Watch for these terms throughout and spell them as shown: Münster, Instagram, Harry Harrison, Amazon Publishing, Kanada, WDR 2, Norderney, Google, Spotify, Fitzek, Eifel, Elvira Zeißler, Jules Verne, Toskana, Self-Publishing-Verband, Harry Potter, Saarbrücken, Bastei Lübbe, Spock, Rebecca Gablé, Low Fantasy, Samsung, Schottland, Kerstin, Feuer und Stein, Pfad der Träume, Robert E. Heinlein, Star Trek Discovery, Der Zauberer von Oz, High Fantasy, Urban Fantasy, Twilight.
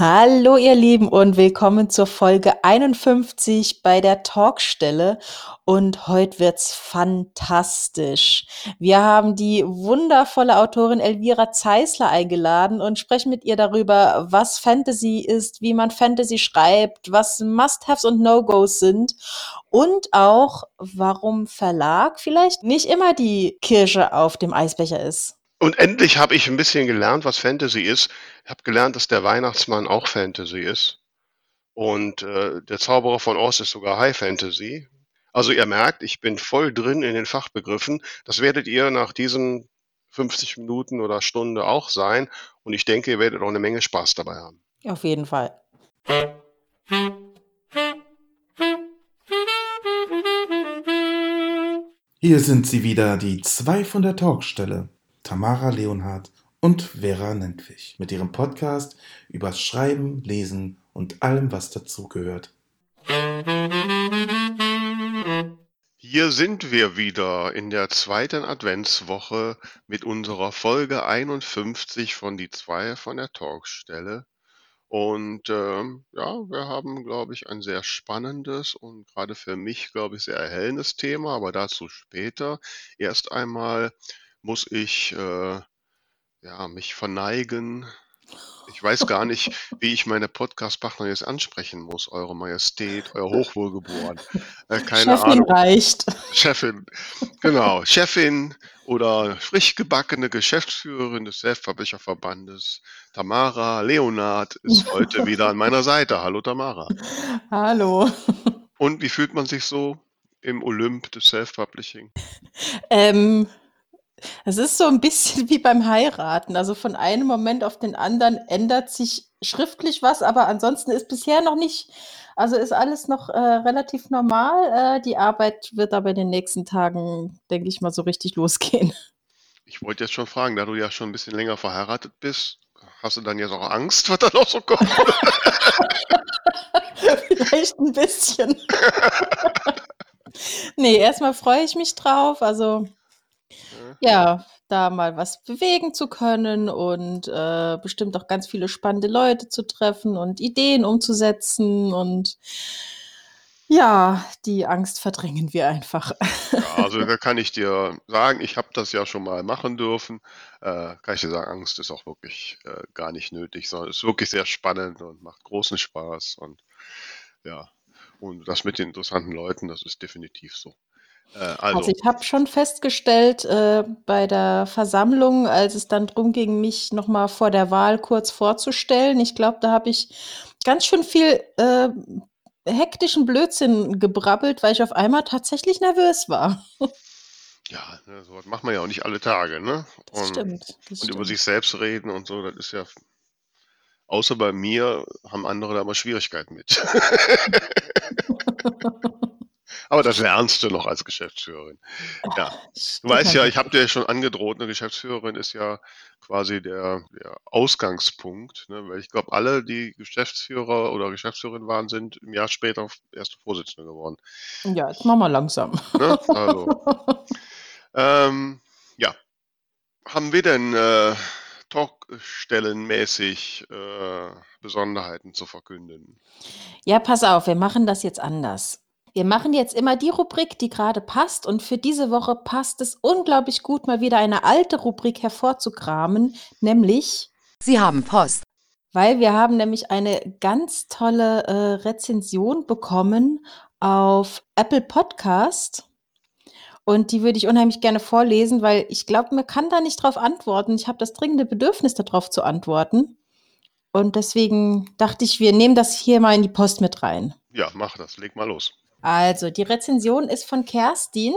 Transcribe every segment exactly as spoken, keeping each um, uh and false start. Hallo ihr Lieben und willkommen zur Folge einundfünfzig bei der Talkstelle und heute wird's fantastisch. Wir haben die wundervolle Autorin Elvira Zeißler eingeladen und sprechen mit ihr darüber, was Fantasy ist, wie man Fantasy schreibt, was Must-Haves und No-Gos sind und auch, warum Verlag vielleicht nicht immer die Kirsche auf dem Eisbecher ist. Und endlich habe ich ein bisschen gelernt, was Fantasy ist. Ich habe gelernt, dass der Weihnachtsmann auch Fantasy ist. Und äh, der Zauberer von Oz ist sogar High Fantasy. Also ihr merkt, ich bin voll drin in den Fachbegriffen. Das werdet ihr nach diesen fünfzig Minuten oder Stunde auch sein. Und ich denke, ihr werdet auch eine Menge Spaß dabei haben. Auf jeden Fall. Hier sind sie wieder, die zwei von der Talkstelle. Tamara Leonhardt und Vera Nentwich mit ihrem Podcast über Schreiben, Lesen und allem, was dazugehört. Hier sind wir wieder in der zweiten Adventswoche mit unserer Folge einundfünfzig von die zwei von der Talkstelle. Und ähm, ja, wir haben, glaube ich, ein sehr spannendes und gerade für mich, glaube ich, sehr erhellendes Thema, aber dazu später. Erst einmal muss ich äh, ja, mich verneigen. Ich weiß gar nicht, wie ich meine Podcast-Partner jetzt ansprechen muss. Eure Majestät, euer Hochwohlgeboren. Äh, keine Chefin Ahnung. Reicht. Chefin, genau. Chefin oder frisch gebackene Geschäftsführerin des Self-Publishing-Verbandes, Tamara Leonhardt, ist heute wieder an meiner Seite. Hallo Tamara. Hallo. Und wie fühlt man sich so im Olymp des Self-Publishing? Ähm... Es ist so ein bisschen wie beim Heiraten, also von einem Moment auf den anderen ändert sich schriftlich was, aber ansonsten ist bisher noch nicht, also ist alles noch äh, relativ normal. Äh, die Arbeit wird aber in den nächsten Tagen, denke ich mal, so richtig losgehen. Ich wollte jetzt schon fragen, da du ja schon ein bisschen länger verheiratet bist, hast du dann jetzt auch Angst, was da noch so kommt? Vielleicht ein bisschen. Nee, erstmal freue ich mich drauf, also... Ja, da mal was bewegen zu können und äh, bestimmt auch ganz viele spannende Leute zu treffen und Ideen umzusetzen und ja, die Angst verdrängen wir einfach. Ja, also da kann ich dir sagen, ich habe das ja schon mal machen dürfen, äh, kann ich dir sagen, Angst ist auch wirklich äh, gar nicht nötig, sondern ist wirklich sehr spannend und macht großen Spaß und ja, und das mit den interessanten Leuten, das ist definitiv so. Also. also ich habe schon festgestellt äh, bei der Versammlung, als es dann darum ging, mich nochmal vor der Wahl kurz vorzustellen, ich glaube, da habe ich ganz schön viel äh, hektischen Blödsinn gebrabbelt, weil ich auf einmal tatsächlich nervös war. Ja, sowas macht man ja auch nicht alle Tage, ne? Und, das stimmt. Das und stimmt. Über sich selbst reden und so, das ist ja, außer bei mir, haben andere da mal Schwierigkeiten mit. Aber das lernst du noch als Geschäftsführerin. Ja. Du weißt ja, ich habe dir schon angedroht, eine Geschäftsführerin ist ja quasi der, der Ausgangspunkt. Ne? Weil ich glaube, alle, die Geschäftsführer oder Geschäftsführerin waren, sind im Jahr später erste Vorsitzende geworden. Ja, jetzt machen wir langsam. Ne? Also. ähm, ja. Haben wir denn äh, talkstellenmäßig äh, Besonderheiten zu verkünden? Ja, pass auf, wir machen das jetzt anders. Wir machen jetzt immer die Rubrik, die gerade passt und für diese Woche passt es unglaublich gut, mal wieder eine alte Rubrik hervorzukramen, nämlich Sie haben Post. Weil wir haben nämlich eine ganz tolle äh, Rezension bekommen auf Apple Podcast und die würde ich unheimlich gerne vorlesen, weil ich glaube, man kann da nicht drauf antworten. Ich habe das dringende Bedürfnis, darauf zu antworten und deswegen dachte ich, wir nehmen das hier mal in die Post mit rein. Ja, mach das, leg mal los. Also, die Rezension ist von Kerstin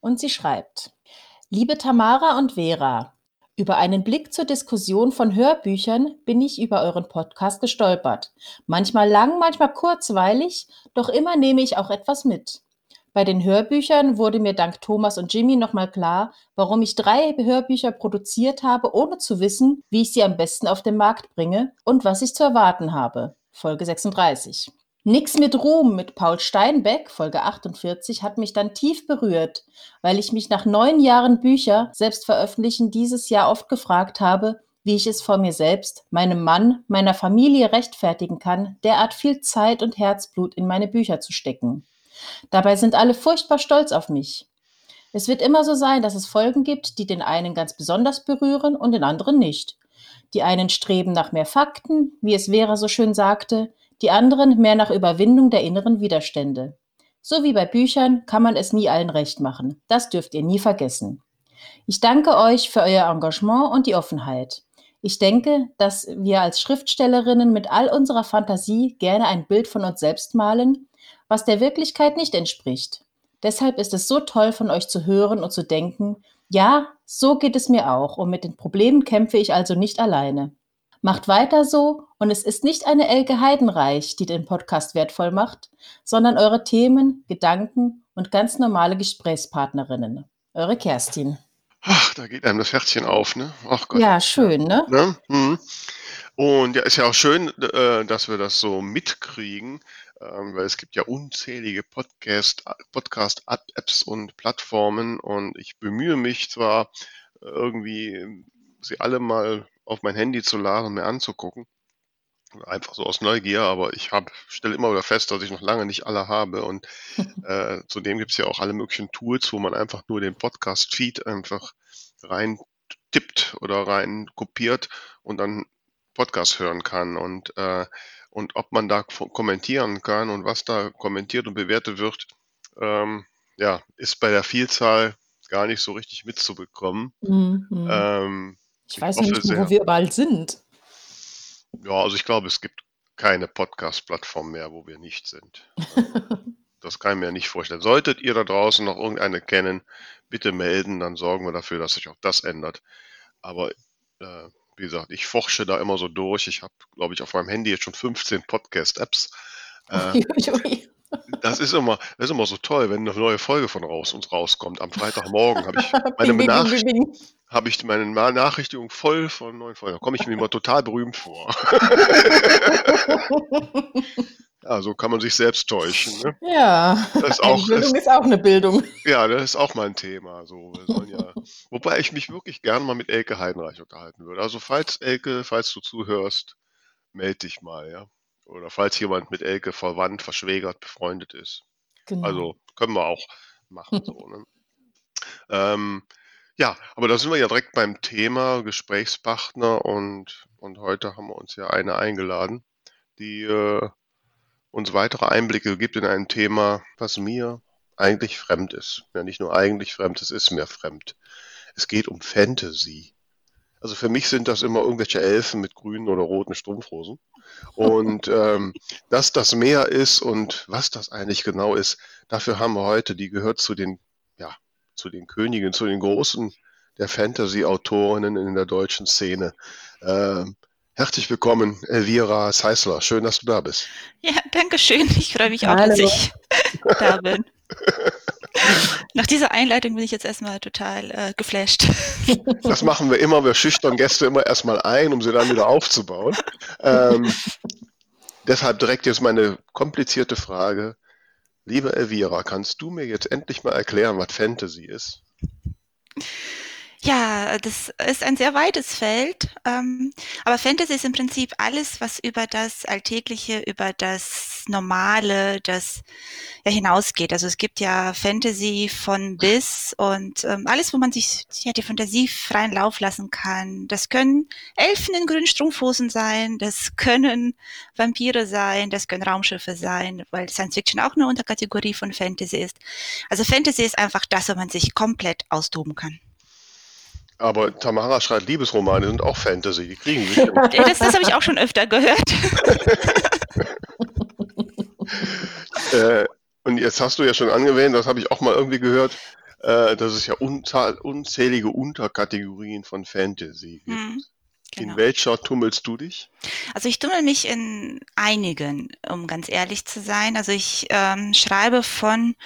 und sie schreibt: Liebe Tamara und Vera, über einen Blick zur Diskussion von Hörbüchern bin ich über euren Podcast gestolpert. Manchmal lang, manchmal kurzweilig, doch immer nehme ich auch etwas mit. Bei den Hörbüchern wurde mir dank Thomas und Jimmy nochmal klar, warum ich drei Hörbücher produziert habe, ohne zu wissen, wie ich sie am besten auf den Markt bringe und was ich zu erwarten habe. Folge sechsunddreißig. Nix mit Ruhm mit Paul Steinbeck, Folge achtundvierzig, hat mich dann tief berührt, weil ich mich nach neun Jahren Bücher selbst veröffentlichen dieses Jahr oft gefragt habe, wie ich es vor mir selbst, meinem Mann, meiner Familie rechtfertigen kann, derart viel Zeit und Herzblut in meine Bücher zu stecken. Dabei sind alle furchtbar stolz auf mich. Es wird immer so sein, dass es Folgen gibt, die den einen ganz besonders berühren und den anderen nicht. Die einen streben nach mehr Fakten, wie es Vera so schön sagte, die anderen mehr nach Überwindung der inneren Widerstände. So wie bei Büchern kann man es nie allen recht machen. Das dürft ihr nie vergessen. Ich danke euch für euer Engagement und die Offenheit. Ich denke, dass wir als Schriftstellerinnen mit all unserer Fantasie gerne ein Bild von uns selbst malen, was der Wirklichkeit nicht entspricht. Deshalb ist es so toll, von euch zu hören und zu denken, ja, so geht es mir auch und mit den Problemen kämpfe ich also nicht alleine. Macht weiter so und es ist nicht eine Elke Heidenreich, die den Podcast wertvoll macht, sondern eure Themen, Gedanken und ganz normale Gesprächspartnerinnen. Eure Kerstin. Ach, da geht einem das Herzchen auf, ne? Ach Gott. Ja, schön, ne? ne? Mhm. Und ja, ist ja auch schön, dass wir das so mitkriegen, weil es gibt ja unzählige Podcast, Podcast-Apps und Plattformen und ich bemühe mich zwar irgendwie, sie alle mal auf mein Handy zu laden und mir anzugucken, einfach so aus Neugier, aber ich hab, stelle immer wieder fest, dass ich noch lange nicht alle habe und äh, zudem gibt es ja auch alle möglichen Tools, wo man einfach nur den Podcast-Feed einfach rein tippt oder rein kopiert und dann Podcast hören kann und äh, Und ob man da kommentieren kann und was da kommentiert und bewertet wird, ähm, ja, ist bei der Vielzahl gar nicht so richtig mitzubekommen. Mhm. Ähm, ich, ich weiß hoffe, nicht, wo wir überall sind. Ja, also ich glaube, es gibt keine Podcast-Plattform mehr, wo wir nicht sind. Das kann ich mir nicht vorstellen. Solltet ihr da draußen noch irgendeine kennen, bitte melden, dann sorgen wir dafür, dass sich auch das ändert. Aber äh, wie gesagt, ich forsche da immer so durch. Ich habe, glaube ich, auf meinem Handy jetzt schon fünfzehn Podcast-Apps. Äh, das, ist immer, das ist immer so toll, wenn eine neue Folge von raus, uns rauskommt. Am Freitagmorgen habe ich meine, Benachricht- hab ich meine Nachrichtigung voll von neuen Folgen. Da komme ich mir immer total berühmt vor. Ja, so kann man sich selbst täuschen. Ne? Ja, das ist auch, eine Bildung das, ist auch eine Bildung. Ja, das ist auch mein Thema. So. Wir sollen ja, wobei ich mich wirklich gerne mal mit Elke Heidenreich unterhalten würde. Also falls, Elke, falls du zuhörst, melde dich mal. Ja? Oder falls jemand mit Elke verwandt, verschwägert, befreundet ist. Genau. Also können wir auch machen. So, ne? ähm, ja, aber da sind wir ja direkt beim Thema Gesprächspartner. Und, und heute haben wir uns ja eine eingeladen, die... Äh, uns weitere Einblicke gibt in ein Thema, was mir eigentlich fremd ist. Ja, nicht nur eigentlich fremd, es ist mir fremd. Es geht um Fantasy. Also für mich sind das immer irgendwelche Elfen mit grünen oder roten Strumpfhosen. Und ähm, dass das mehr ist und was das eigentlich genau ist, dafür haben wir heute, die gehört zu den, ja, zu den Königen, zu den Großen der Fantasy-Autorinnen in der deutschen Szene. Ähm, Herzlich willkommen, Elvira Zeißler. Schön, dass du da bist. Ja, danke schön. Ich freue mich auch, Hallo. dass ich da bin. Nach dieser Einleitung bin ich jetzt erstmal total äh, geflasht. Das machen wir immer. Wir schüchtern Gäste immer erstmal ein, um sie dann wieder aufzubauen. Ähm, deshalb direkt jetzt meine komplizierte Frage. Liebe Elvira, kannst du mir jetzt endlich mal erklären, was Fantasy ist? Ja, das ist ein sehr weites Feld, ähm, aber Fantasy ist im Prinzip alles, was über das Alltägliche, über das Normale, das ja hinausgeht. Also es gibt ja Fantasy von bis und ähm, alles, wo man sich ja die Fantasie freien Lauf lassen kann. Das können Elfen in grünen Strumpfhosen sein, das können Vampire sein, das können Raumschiffe sein, weil Science Fiction auch eine Unterkategorie von Fantasy ist. Also Fantasy ist einfach das, wo man sich komplett austoben kann. Aber Tamara schreibt Liebesromane, sind auch Fantasy, die kriegen sich immer. Das, das habe ich auch schon öfter gehört. äh, und jetzt hast du ja schon angewähnt, das habe ich auch mal irgendwie gehört, äh, dass es ja unzahl, unzählige Unterkategorien von Fantasy gibt. Mhm, genau. In welcher tummelst du dich? Also ich tummel mich in einigen, um ganz ehrlich zu sein. Also ich ähm, schreibe von...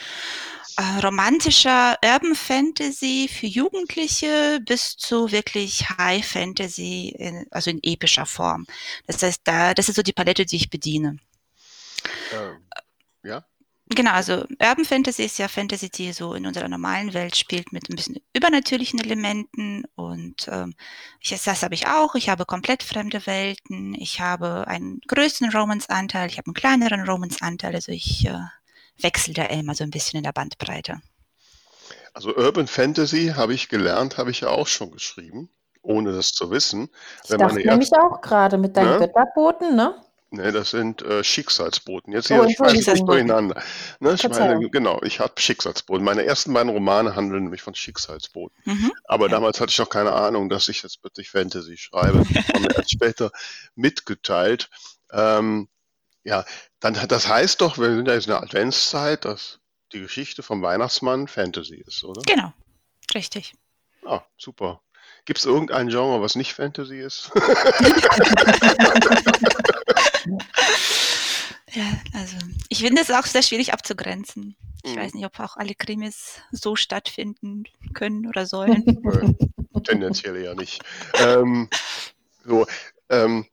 romantischer Urban Fantasy für Jugendliche bis zu wirklich High Fantasy, in, also in epischer Form. Das heißt, da, das ist so die Palette, die ich bediene. Ähm, ja? Genau, also Urban Fantasy ist ja Fantasy, die so in unserer normalen Welt spielt mit ein bisschen übernatürlichen Elementen. Und ähm, ich, das habe ich auch. Ich habe komplett fremde Welten. Ich habe einen größeren Romance-Anteil. Ich habe einen kleineren Romance-Anteil. Also ich äh, wechsle da immer so ein bisschen in der Bandbreite. Also Urban Fantasy habe ich gelernt, habe ich ja auch schon geschrieben, ohne das zu wissen. Ich Wenn dachte meine nämlich Erd- auch gerade mit deinen ne? Götterboten, ne? Ne, das sind äh, Schicksalsboten. Jetzt hier oh, ich weiß nicht durcheinander. Ne, ich meine, genau, ich habe Schicksalsboten. Meine ersten beiden Romane handeln nämlich von Schicksalsboten. Mhm. Aber damals hatte ich noch keine Ahnung, dass ich jetzt plötzlich Fantasy schreibe. Das haben wir erst später mitgeteilt. Ähm, ja, dann das heißt doch, wir sind ja jetzt in der Adventszeit, dass die Geschichte vom Weihnachtsmann Fantasy ist, oder? Genau, richtig. Ah, super. Gibt es irgendein Genre, was nicht Fantasy ist? Ja, also ich finde es auch sehr schwierig abzugrenzen. Ich hm. weiß nicht, ob auch alle Krimis so stattfinden können oder sollen. Nö, tendenziell eher nicht. Ähm, so, ähm,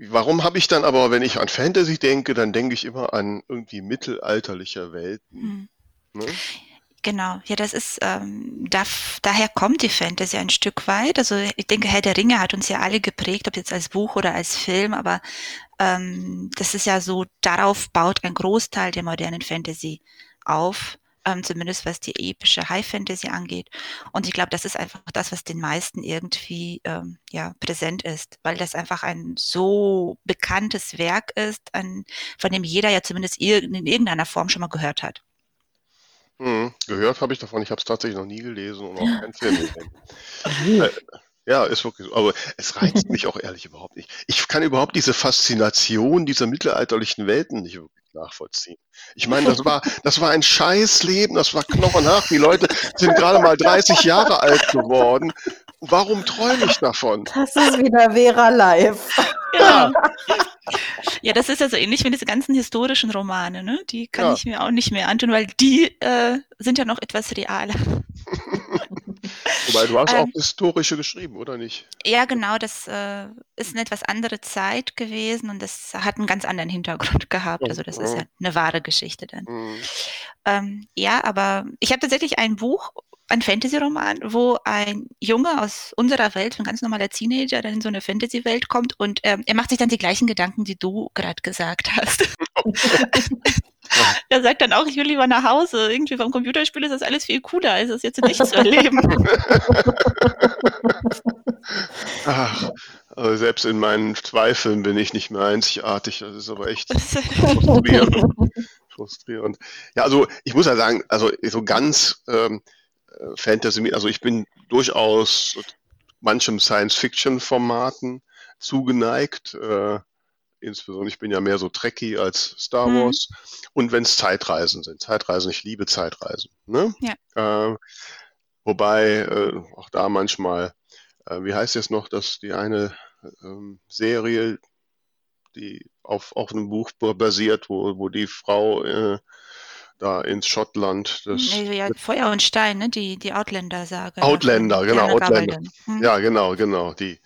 warum habe ich dann aber, wenn ich an Fantasy denke, dann denke ich immer an irgendwie mittelalterliche Welten. Hm. Ne? Genau, ja, das ist, ähm, da, daher kommt die Fantasy ein Stück weit. Also ich denke, Herr der Ringe hat uns ja alle geprägt, ob jetzt als Buch oder als Film, aber ähm, das ist ja so, darauf baut ein Großteil der modernen Fantasy auf, ähm, zumindest was die epische High-Fantasy angeht. Und ich glaube, das ist einfach das, was den meisten irgendwie ähm, ja, präsent ist, weil das einfach ein so bekanntes Werk ist, ein, von dem jeder ja zumindest ir- in irgendeiner Form schon mal gehört hat. Hm, gehört habe ich davon, ich habe es tatsächlich noch nie gelesen und auch keinen Film gesehen. äh, ja, ist wirklich so. Aber es reizt mich auch ehrlich überhaupt nicht. Ich kann überhaupt diese Faszination dieser mittelalterlichen Welten nicht wirklich nachvollziehen. Ich meine, das war, das war ein Scheißleben, das war knochenhart. Die Leute sind gerade mal dreißig Jahre alt geworden. Warum träume ich davon? Das ist wieder Vera live. Ja. Ja, das ist ja so ähnlich wie diese ganzen historischen Romane, ne? Die kann ja. ich mir auch nicht mehr antun, weil die äh, sind ja noch etwas realer. Wobei, du hast ähm, auch historische geschrieben, oder nicht? Ja, genau, das äh, ist eine etwas andere Zeit gewesen und das hat einen ganz anderen Hintergrund gehabt. Also das ist ja eine wahre Geschichte dann. Mhm. Ähm, ja, aber ich habe tatsächlich ein Buch, ein Fantasy-Roman, wo ein Junge aus unserer Welt, ein ganz normaler Teenager, dann in so eine Fantasy-Welt kommt und ähm, er macht sich dann die gleichen Gedanken, die du gerade gesagt hast. Er sagt dann auch, ich will lieber nach Hause. Irgendwie vom Computerspiel ist das alles viel cooler, als das jetzt in echt zu erleben. Ach, also selbst in meinen Zweifeln bin ich nicht mehr einzigartig. Das ist aber echt frustrierend. frustrierend. Ja, also ich muss ja sagen, also so ganz... Ähm, Fantasy, also ich bin durchaus manchem Science-Fiction-Formaten zugeneigt. Äh, insbesondere, ich bin ja mehr so Trekkie als Star hm. Wars. Und wenn es Zeitreisen sind. Zeitreisen, ich liebe Zeitreisen. Ne? Ja. Äh, wobei äh, auch da manchmal, äh, wie heißt jetzt noch, dass die eine ähm, Serie, die auf, auf einem Buch basiert, wo, wo die Frau... Äh, da ins Schottland. Das nee, ja, Feuer und Stein, ne? die, die Outlander-Sage. Outlander, genau, Outlander. Hm. Ja, genau, genau. Die,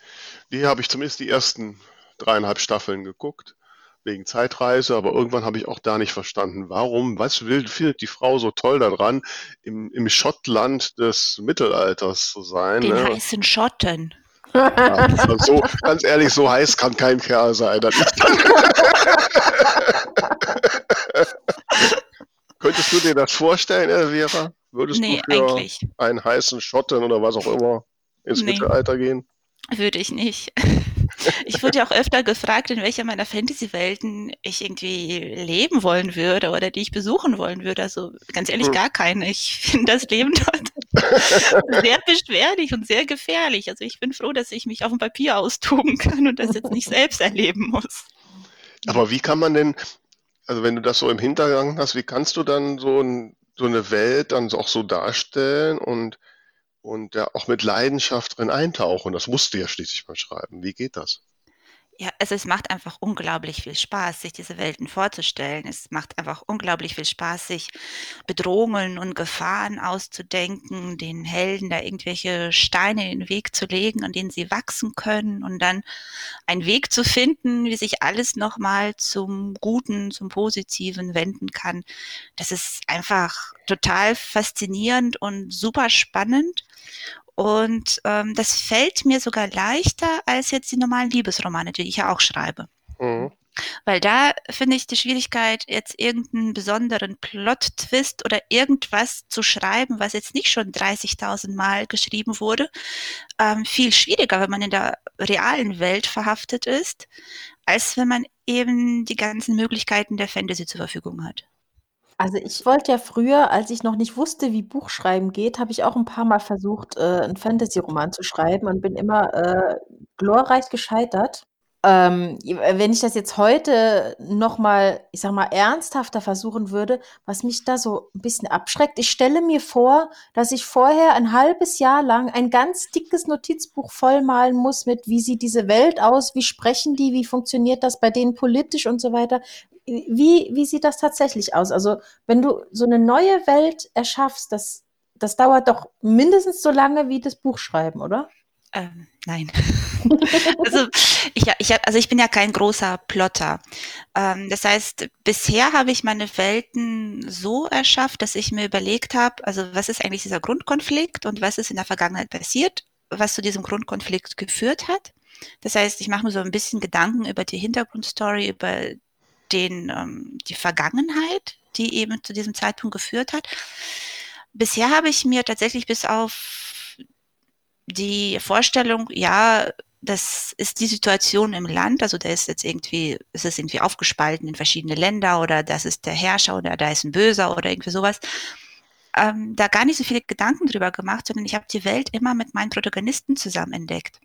die habe ich zumindest die ersten dreieinhalb Staffeln geguckt, wegen Zeitreise, aber irgendwann habe ich auch da nicht verstanden, warum, was will, findet die Frau so toll daran, im, im Schottland des Mittelalters zu sein. Den ne? heißen Schotten. Ja, so, ganz ehrlich, so heiß kann kein Kerl sein. Das ist Könntest du dir das vorstellen, Elvira? Würdest nee, du für eigentlich. einen heißen Schotten oder was auch immer ins nee, Mittelalter gehen? Würde ich nicht. Ich wurde ja auch öfter gefragt, in welcher meiner Fantasy-Welten ich irgendwie leben wollen würde oder die ich besuchen wollen würde. Also ganz ehrlich, hm. gar keine. Ich finde das Leben dort sehr beschwerlich und sehr gefährlich. Also ich bin froh, dass ich mich auf dem Papier austoben kann und das jetzt nicht selbst erleben muss. Aber wie kann man denn... Also wenn du das so im Hintergrund hast, wie kannst du dann so, ein, so eine Welt dann auch so darstellen und, und ja auch mit Leidenschaft drin eintauchen? Das musst du ja schließlich mal schreiben. Wie geht das? Ja, also es macht einfach unglaublich viel Spaß, sich diese Welten vorzustellen. Es macht einfach unglaublich viel Spaß, sich Bedrohungen und Gefahren auszudenken, den Helden da irgendwelche Steine in den Weg zu legen, an denen sie wachsen können und dann einen Weg zu finden, wie sich alles nochmal zum Guten, zum Positiven wenden kann. Das ist einfach total faszinierend und super spannend. Und ähm, das fällt mir sogar leichter als jetzt die normalen Liebesromane, die ich ja auch schreibe. Mhm. Weil da finde ich die Schwierigkeit, jetzt irgendeinen besonderen Plot-Twist oder irgendwas zu schreiben, was jetzt nicht schon dreißigtausend Mal geschrieben wurde, ähm, viel schwieriger, wenn man in der realen Welt verhaftet ist, als wenn man eben die ganzen Möglichkeiten der Fantasy zur Verfügung hat. Also ich wollte ja früher, als ich noch nicht wusste, wie Buchschreiben geht, habe ich auch ein paar Mal versucht, äh, einen Fantasy-Roman zu schreiben und bin immer äh, glorreich gescheitert. Ähm, wenn ich das jetzt heute nochmal, ich sag mal, ernsthafter versuchen würde, was mich da so ein bisschen abschreckt, ich stelle mir vor, dass ich vorher ein halbes Jahr lang ein ganz dickes Notizbuch vollmalen muss mit, wie sieht diese Welt aus, wie sprechen die, wie funktioniert das bei denen politisch und so weiter. Wie, wie sieht das tatsächlich aus? Also wenn du so eine neue Welt erschaffst, das, das dauert doch mindestens so lange wie das Buchschreiben, oder? Ähm, nein. also, ich, ich hab, also ich bin ja kein großer Plotter. Ähm, das heißt, bisher habe ich meine Welten so erschafft, dass ich mir überlegt habe, also was ist eigentlich dieser Grundkonflikt und was ist in der Vergangenheit passiert, was zu diesem Grundkonflikt geführt hat. Das heißt, ich mache mir so ein bisschen Gedanken über die Hintergrundstory, über Den, ähm, die Vergangenheit, die eben zu diesem Zeitpunkt geführt hat. Bisher habe ich mir tatsächlich bis auf die Vorstellung, ja, das ist die Situation im Land, also da ist jetzt irgendwie, es ist irgendwie aufgespalten in verschiedene Länder oder das ist der Herrscher oder da ist ein Böser oder irgendwie sowas. Ähm, da gar nicht so viele Gedanken drüber gemacht, sondern ich habe die Welt immer mit meinen Protagonisten zusammen entdeckt.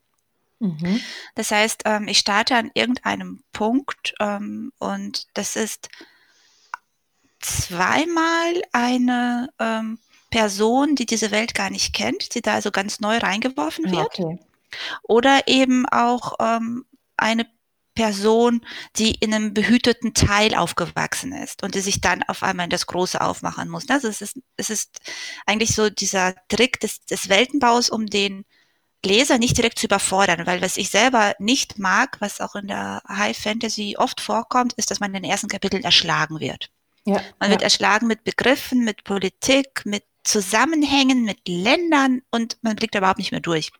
Mhm. Das heißt, ähm, ich starte an irgendeinem Punkt ähm, und das ist zweimal eine ähm, Person, die diese Welt gar nicht kennt, die da also ganz neu reingeworfen wird. Okay. Oder eben auch ähm, eine Person, die in einem behüteten Teil aufgewachsen ist und die sich dann auf einmal in das Große aufmachen muss. Also es ist, es ist eigentlich so dieser Trick des, des Weltenbaus, um den Leser nicht direkt zu überfordern, weil was ich selber nicht mag, was auch in der High Fantasy oft vorkommt, ist, dass man in den ersten Kapiteln erschlagen wird. Ja, man ja. wird erschlagen mit Begriffen, mit Politik, mit Zusammenhängen, mit Ländern und man blickt überhaupt nicht mehr durch.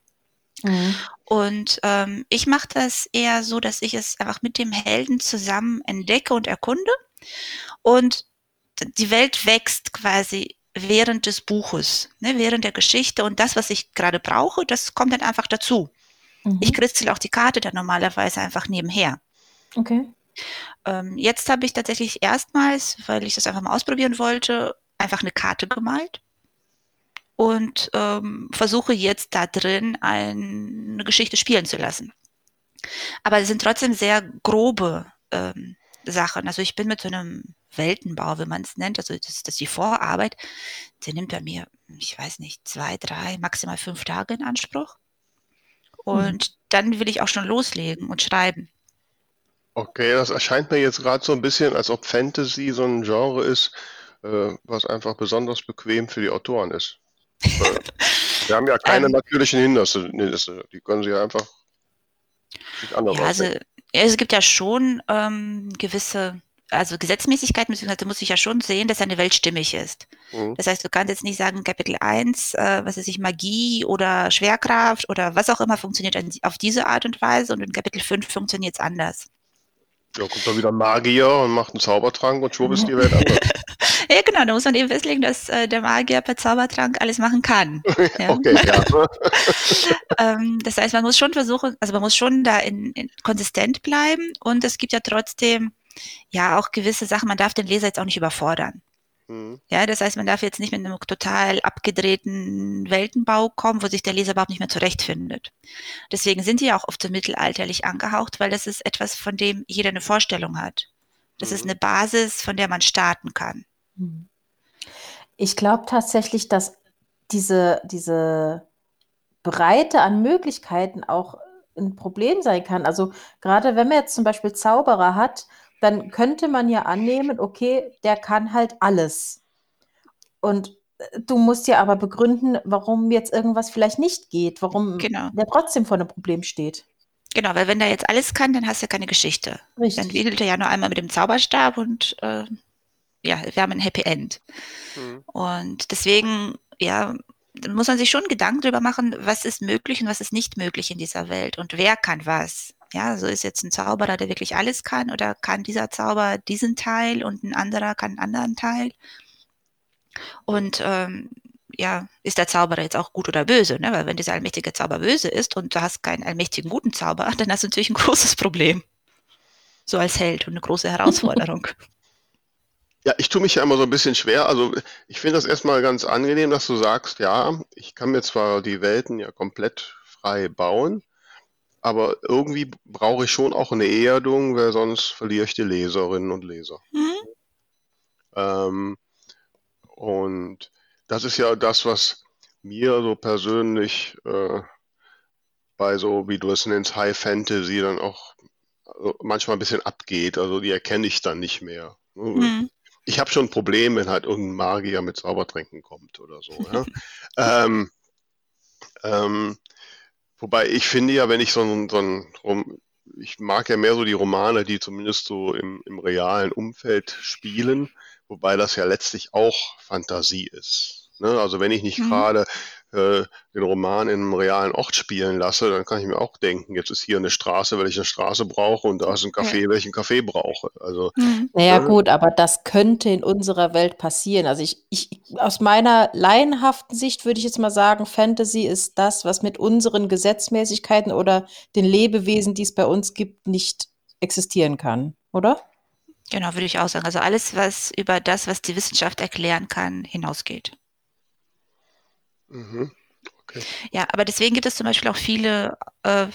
Mhm. Und ähm, ich mache das eher so, dass ich es einfach mit dem Helden zusammen entdecke und erkunde und die Welt wächst quasi während des Buches, ne, während der Geschichte und das, was ich gerade brauche, das kommt dann einfach dazu. Mhm. Ich kritzel auch die Karte dann normalerweise einfach nebenher. Okay. Ähm, jetzt habe ich tatsächlich erstmals, weil ich das einfach mal ausprobieren wollte, einfach eine Karte gemalt und ähm, versuche jetzt da drin ein, eine Geschichte spielen zu lassen. Aber es sind trotzdem sehr grobe ähm, Sachen. Also ich bin mit so einem Weltenbau, wie man es nennt, also das, das ist die Vorarbeit, die nimmt bei mir, ich weiß nicht, zwei, drei, maximal fünf Tage in Anspruch. Und mhm. dann will ich auch schon loslegen und schreiben. Okay, das erscheint mir jetzt gerade so ein bisschen, als ob Fantasy so ein Genre ist, äh, was einfach besonders bequem für die Autoren ist. Wir haben ja keine ähm, natürlichen Hindernisse, die können sie ja einfach nicht anders ja, also, ja, es gibt ja schon ähm, gewisse... Also Gesetzmäßigkeit, beziehungsweise muss ich ja schon sehen, dass eine Welt stimmig ist. Mhm. Das heißt, du kannst jetzt nicht sagen, Kapitel eins, äh, was weiß ich, Magie oder Schwerkraft oder was auch immer funktioniert an, auf diese Art und Weise und in Kapitel fünf funktioniert es anders. Ja, kommt da wieder Magier und macht einen Zaubertrank und schwupp ist die Welt anders. Ja, genau, da muss man eben festlegen, dass äh, der Magier per Zaubertrank alles machen kann. Ja? Okay, ja. ähm, das heißt, man muss schon versuchen, also man muss schon da in, in, konsistent bleiben und es gibt ja trotzdem ja, auch gewisse Sachen, man darf den Leser jetzt auch nicht überfordern. Mhm. Ja, das heißt, man darf jetzt nicht mit einem total abgedrehten Weltenbau kommen, wo sich der Leser überhaupt nicht mehr zurechtfindet. Deswegen sind die ja auch oft so mittelalterlich angehaucht, weil das ist etwas, von dem jeder eine Vorstellung hat. Das mhm. ist eine Basis, von der man starten kann. Mhm. Ich glaube tatsächlich, dass diese, diese Breite an Möglichkeiten auch ein Problem sein kann. Also gerade wenn man jetzt zum Beispiel Zauberer hat, dann könnte man ja annehmen, okay, der kann halt alles. Und du musst ja aber begründen, warum jetzt irgendwas vielleicht nicht geht, warum genau. der trotzdem vor einem Problem steht. Genau, weil wenn der jetzt alles kann, dann hast du ja keine Geschichte. Richtig. Dann wedelt er ja nur einmal mit dem Zauberstab und äh, ja, wir haben ein Happy End. Mhm. Und deswegen, ja, muss man sich schon Gedanken darüber machen, was ist möglich und was ist nicht möglich in dieser Welt und wer kann was. Ja, so ist jetzt ein Zauberer, der wirklich alles kann, oder kann dieser Zauber diesen Teil und ein anderer kann einen anderen Teil. Und ähm, ja, ist der Zauberer jetzt auch gut oder böse? Ne? Weil wenn dieser allmächtige Zauber böse ist und du hast keinen allmächtigen guten Zauber, dann hast du natürlich ein großes Problem. So als Held und eine große Herausforderung. Ja, ich tue mich ja immer so ein bisschen schwer. Also ich finde das erstmal ganz angenehm, dass du sagst, ja, ich kann mir zwar die Welten ja komplett frei bauen, aber irgendwie brauche ich schon auch eine Erdung, weil sonst verliere ich die Leserinnen und Leser. Mhm. Ähm, und das ist ja das, was mir so persönlich äh, bei so, wie du es nennst, High Fantasy dann auch manchmal ein bisschen abgeht. Also die erkenne ich dann nicht mehr. Mhm. Ich habe schon ein Problem, wenn halt irgendein Magier mit Zaubertränken kommt oder so. Ja? ähm, ähm, Wobei ich finde ja, wenn ich so ein, so ein, ich mag ja mehr so die Romane, die zumindest so im, im realen Umfeld spielen, wobei das ja letztlich auch Fantasie ist. Ne? Also wenn ich nicht mhm. gerade äh, den Roman in einem realen Ort spielen lasse, dann kann ich mir auch denken, jetzt ist hier eine Straße, weil ich eine Straße brauche, und da ist ein Café, ja. weil ich einen Café brauche. Also, mhm. Naja äh, gut, aber das könnte in unserer Welt passieren. Also ich, ich aus meiner laienhaften Sicht würde ich jetzt mal sagen, Fantasy ist das, was mit unseren Gesetzmäßigkeiten oder den Lebewesen, die es bei uns gibt, nicht existieren kann, oder? Genau, würde ich auch sagen. Also alles, was über das, was die Wissenschaft erklären kann, hinausgeht. Mhm. Okay. Ja, aber deswegen gibt es zum Beispiel auch viele äh,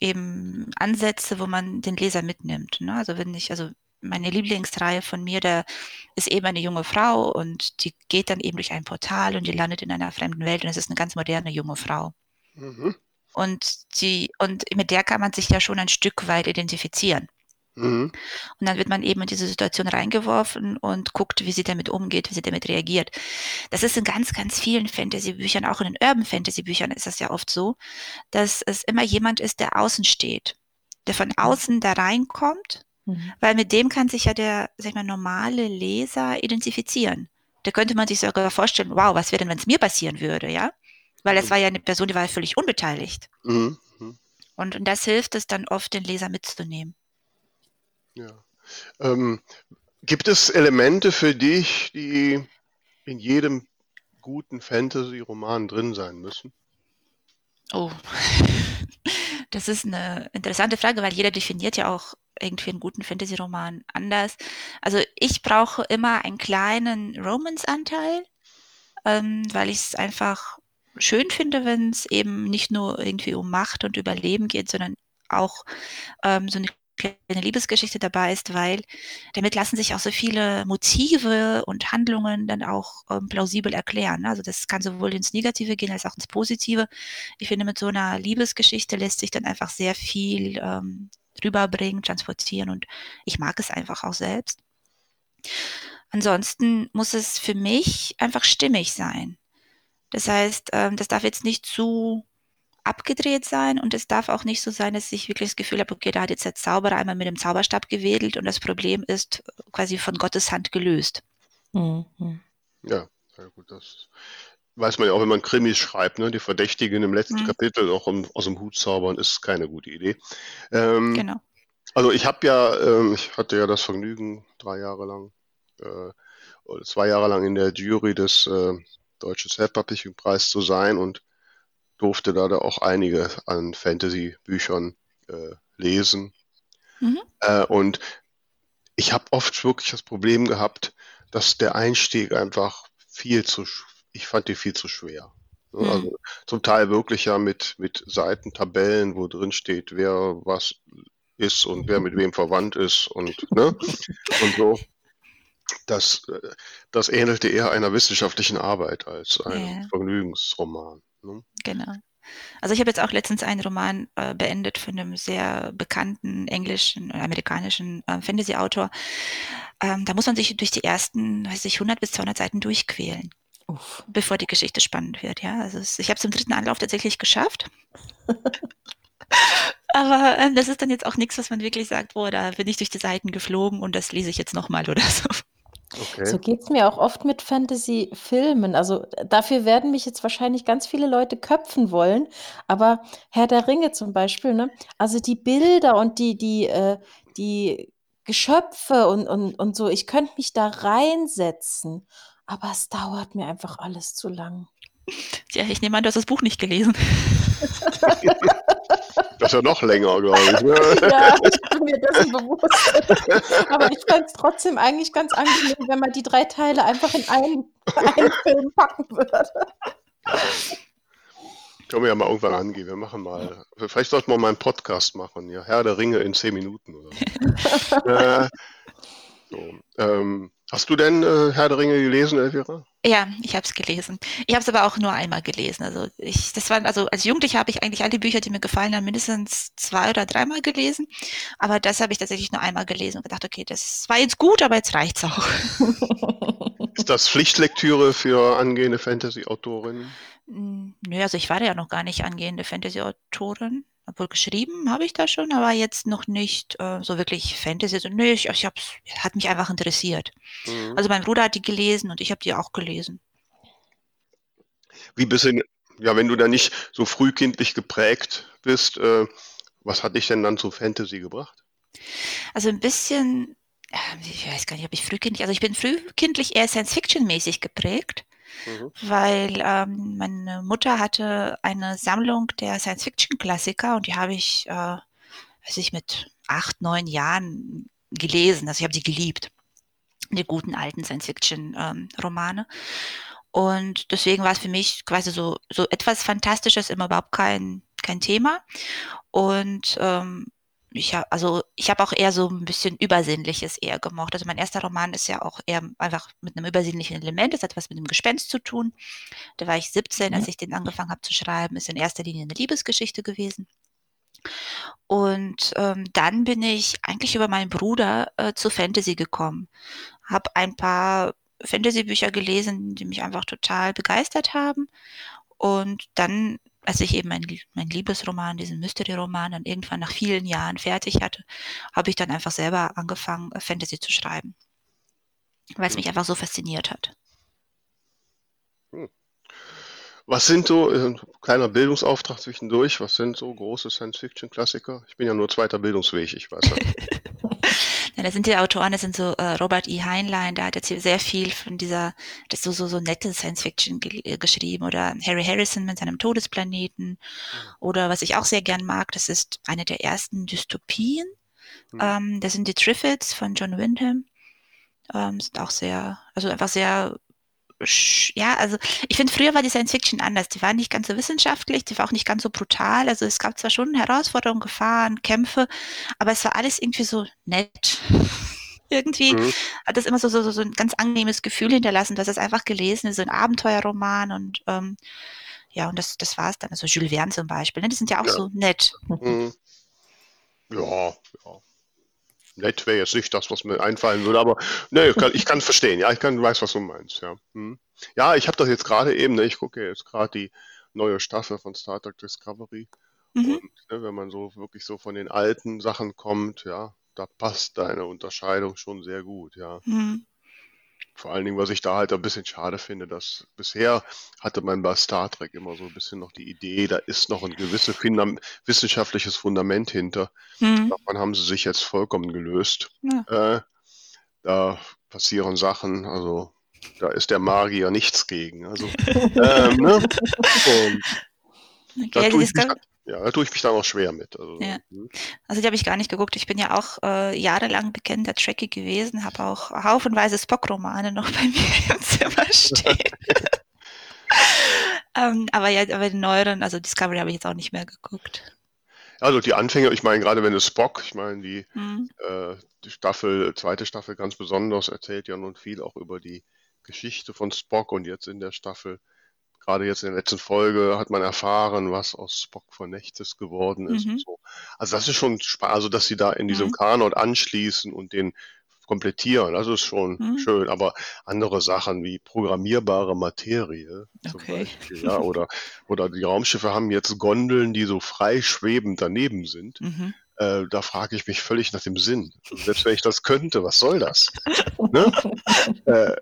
eben Ansätze, wo man den Leser mitnimmt. Ne? Also wenn ich, also meine Lieblingsreihe von mir, da ist eben eine junge Frau und die geht dann eben durch ein Portal und die landet in einer fremden Welt und es ist eine ganz moderne junge Frau. Mhm. Und die, und mit der kann man sich ja schon ein Stück weit identifizieren. Mhm. Und dann wird man eben in diese Situation reingeworfen und guckt, wie sie damit umgeht, wie sie damit reagiert. Das ist in ganz, ganz vielen Fantasy-Büchern, auch in den Urban-Fantasy-Büchern ist das ja oft so, dass es immer jemand ist, der außen steht, der von außen da reinkommt, mhm. weil mit dem kann sich ja der, sag ich mal, normale Leser identifizieren. Da könnte man sich sogar vorstellen, wow, was wäre denn, wenn es mir passieren würde, ja? Weil das war ja eine Person, die war ja völlig unbeteiligt. Mhm. Mhm. Und, und das hilft es dann oft, den Leser mitzunehmen. Ja. Ähm, gibt es Elemente für dich, die in jedem guten Fantasy-Roman drin sein müssen? Oh, das ist eine interessante Frage, weil jeder definiert ja auch irgendwie einen guten Fantasy-Roman anders. Also ich brauche immer einen kleinen Romance-Anteil, ähm, weil ich es einfach schön finde, wenn es eben nicht nur irgendwie um Macht und Überleben geht, sondern auch ähm, so eine eine Liebesgeschichte dabei ist, weil damit lassen sich auch so viele Motive und Handlungen dann auch ähm, plausibel erklären. Also das kann sowohl ins Negative gehen als auch ins Positive. Ich finde, mit so einer Liebesgeschichte lässt sich dann einfach sehr viel ähm, rüberbringen, transportieren, und ich mag es einfach auch selbst. Ansonsten muss es für mich einfach stimmig sein. Das heißt, ähm, das darf jetzt nicht zu abgedreht sein, und es darf auch nicht so sein, dass ich wirklich das Gefühl habe, okay, da hat jetzt der Zauberer einmal mit dem Zauberstab gewedelt und das Problem ist quasi von Gottes Hand gelöst. Mhm. Ja, ja gut, das weiß man ja auch, wenn man Krimis schreibt, ne? Die Verdächtigen im letzten mhm. Kapitel auch um, aus dem Hut zaubern, ist keine gute Idee. Ähm, genau. Also ich habe ja, ähm, ich hatte ja das Vergnügen, drei Jahre lang, äh, oder zwei Jahre lang in der Jury des äh, Deutschen Self-Publishing-Preis zu sein und durfte da, da auch einige an Fantasy-Büchern äh, lesen. Mhm. Äh, und ich habe oft wirklich das Problem gehabt, dass der Einstieg einfach viel zu, ich fand die viel zu schwer. Mhm. Also, zum Teil wirklich ja mit, mit Seitentabellen, wo drin steht, wer was ist und wer mit wem verwandt ist und, ne? und so. Das, das ähnelte eher einer wissenschaftlichen Arbeit als einem ja. Vergnügensroman. Genau. Also ich habe jetzt auch letztens einen Roman äh, beendet von einem sehr bekannten englischen und amerikanischen äh, Fantasy-Autor. Ähm, da muss man sich durch die ersten, weiß ich, hundert bis zweihundert Seiten durchquälen, Uff. bevor die Geschichte spannend wird. Ja, also es, ich habe es im dritten Anlauf tatsächlich geschafft. Aber ähm, das ist dann jetzt auch nichts, was man wirklich sagt, boah, da bin ich durch die Seiten geflogen und das lese ich jetzt nochmal oder so. Okay. So geht es mir auch oft mit Fantasy-Filmen. Also dafür werden mich jetzt wahrscheinlich ganz viele Leute köpfen wollen. Aber Herr der Ringe zum Beispiel, ne? Also die Bilder und die, die, äh, die Geschöpfe und, und, und so, ich könnte mich da reinsetzen. Aber es dauert mir einfach alles zu lang. Tja, ich nehme an, du hast das Buch nicht gelesen. Das ist ja noch länger, glaube ich. Ne? Ja, ich bin mir dessen bewusst. Aber ich fände es trotzdem eigentlich ganz angenehm, wenn man die drei Teile einfach in einen, einen Film packen würde. Können wir ja mal irgendwann angehen. Wir machen mal, vielleicht sollten wir mal einen Podcast machen. Ja? Herr der Ringe in zehn Minuten oder so. äh, so ähm, hast du denn äh, Herr der Ringe gelesen, Elvira? Ja, ich habe es gelesen. Ich habe es aber auch nur einmal gelesen. Also ich, das waren, also als Jugendliche habe ich eigentlich alle Bücher, die mir gefallen haben, mindestens zwei oder dreimal gelesen. Aber das habe ich tatsächlich nur einmal gelesen und gedacht, okay, das war jetzt gut, aber jetzt reicht's auch. Ist das Pflichtlektüre für angehende Fantasy-Autorinnen? Nö, also ich war ja noch gar nicht angehende Fantasy-Autorin. Obwohl geschrieben habe ich da schon, aber jetzt noch nicht äh, so wirklich Fantasy. So, nö, ich, ich hab's, hat mich einfach interessiert. Mhm. Also mein Bruder hat die gelesen und ich habe die auch gelesen. Wie bist du, ja, wenn du da nicht so frühkindlich geprägt bist, äh, was hat dich denn dann zu Fantasy gebracht? Also ein bisschen, ich weiß gar nicht, ob ich frühkindlich, also ich bin frühkindlich eher Science-Fiction-mäßig geprägt. Mhm. Weil ähm, meine Mutter hatte eine Sammlung der Science-Fiction-Klassiker und die habe ich, äh, weiß ich, mit acht, neun Jahren gelesen. Also ich habe sie geliebt, die guten alten Science-Fiction-Romane. Ähm, und deswegen war es für mich quasi so, so etwas Fantastisches immer überhaupt kein, kein Thema. Und ähm, Ich habe also ich habe auch eher so ein bisschen Übersinnliches eher gemocht. Also mein erster Roman ist ja auch eher einfach mit einem übersinnlichen Element. Das hat was mit einem Gespenst zu tun. Da war ich siebzehn, als ich den angefangen habe zu schreiben. Ist in erster Linie eine Liebesgeschichte gewesen. Und ähm, dann bin ich eigentlich über meinen Bruder äh, zu Fantasy gekommen. Habe ein paar Fantasy-Bücher gelesen, die mich einfach total begeistert haben. Und dann, als ich eben meinen mein Liebesroman, diesen Mystery-Roman, dann irgendwann nach vielen Jahren fertig hatte, habe ich dann einfach selber angefangen, Fantasy zu schreiben. Weil es mich einfach so fasziniert hat. Was sind so, ein kleiner Bildungsauftrag zwischendurch, was sind so große Science-Fiction-Klassiker? Ich bin ja nur zweiter Bildungsweg, ich weiß nicht. Ja, das sind die Autoren, das sind so äh, Robert E. Heinlein, der hat jetzt hier sehr viel von dieser, das so, so, so nette Science-Fiction ge- geschrieben, oder Harry Harrison mit seinem Todesplaneten, mhm. oder was ich auch sehr gern mag, das ist eine der ersten Dystopien, mhm. ähm, das sind die Triffids von John Wyndham, ähm, sind auch sehr, also einfach sehr, ja, also ich finde, früher war die Science-Fiction anders, die war nicht ganz so wissenschaftlich, die war auch nicht ganz so brutal, also es gab zwar schon Herausforderungen, Gefahren, Kämpfe, aber es war alles irgendwie so nett. Irgendwie mhm. hat das immer so, so, so ein ganz angenehmes Gefühl hinterlassen, du hast das einfach gelesen, so ein Abenteuerroman und ähm, ja, und das, das war es dann, also Jules Verne zum Beispiel, ne? Die sind ja auch ja. so nett. Mhm. Ja, ja. Nett wäre jetzt nicht das, was mir einfallen würde, aber ne, ich kann es verstehen. Ja, ich kann, weiß, was du meinst. Ja, hm. ja ich habe das jetzt gerade eben. Ne, ich gucke jetzt gerade die neue Staffel von Star Trek Discovery. Mhm. Und ne, wenn man so wirklich so von den alten Sachen kommt, ja, da passt deine Unterscheidung schon sehr gut. Ja, mhm. vor allen Dingen, was ich da halt ein bisschen schade finde, dass bisher hatte man bei Star Trek immer so ein bisschen noch die Idee, da ist noch ein gewisses Fundam- wissenschaftliches Fundament hinter. Hm. Davon haben sie sich jetzt vollkommen gelöst. Ja. Äh, da passieren Sachen, also da ist der Magier nichts gegen. Also, ähm, ne? Und okay, da tue ich mich, ja, da tue ich mich dann auch schwer mit. Also, ja. also die habe ich gar nicht geguckt. Ich bin ja auch äh, jahrelang bekennender Trekkie gewesen, habe auch haufenweise Spock-Romane noch bei mir im Zimmer stehen. ähm, aber ja, aber den neueren, also Discovery habe ich jetzt auch nicht mehr geguckt. Also die Anfänge, ich meine, gerade wenn es Spock, ich meine, die, mhm. äh, die Staffel, zweite Staffel ganz besonders, erzählt ja nun viel auch über die Geschichte von Spock und jetzt in der Staffel Gerade jetzt in der letzten Folge hat man erfahren, was aus Spock von Nächtes geworden ist. Mhm. Und so. Also das ist schon Spaß, also dass sie da in diesem mhm. Kanon anschließen und den komplettieren, das ist schon mhm. schön, aber andere Sachen wie programmierbare Materie zum okay. Beispiel, ja, oder, oder die Raumschiffe haben jetzt Gondeln, die so frei schwebend daneben sind, mhm. äh, da frage ich mich völlig nach dem Sinn. Also selbst wenn ich das könnte, was soll das? Ne? äh,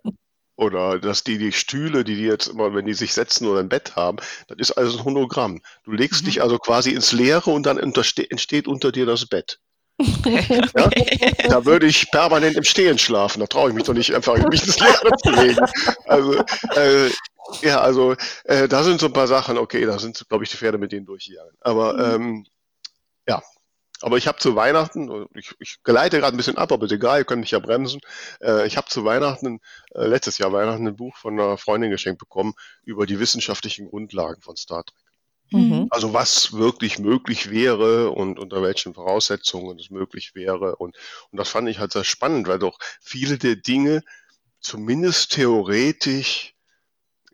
Oder dass die, die Stühle, die die jetzt immer, wenn die sich setzen oder ein Bett haben, das ist also ein Hologramm. Du legst mhm. dich also quasi ins Leere und dann unterste- entsteht unter dir das Bett. Okay. Ja? Da würde ich permanent im Stehen schlafen. Da traue ich mich doch nicht, einfach mich ins Leere zu legen. Also, äh, ja, also äh, da sind so ein paar Sachen. Okay, da sind, glaube ich, die Pferde mit denen durchgegangen. Aber mhm. ähm, ja. Aber ich habe zu Weihnachten, ich, ich geleite gerade ein bisschen ab, aber egal, ihr könnt mich ja bremsen. Äh, ich habe zu Weihnachten, äh, letztes Jahr Weihnachten, ein Buch von einer Freundin geschenkt bekommen über die wissenschaftlichen Grundlagen von Star Trek. Mhm. Also was wirklich möglich wäre und unter welchen Voraussetzungen es möglich wäre. Und, und das fand ich halt sehr spannend, weil doch viele der Dinge zumindest theoretisch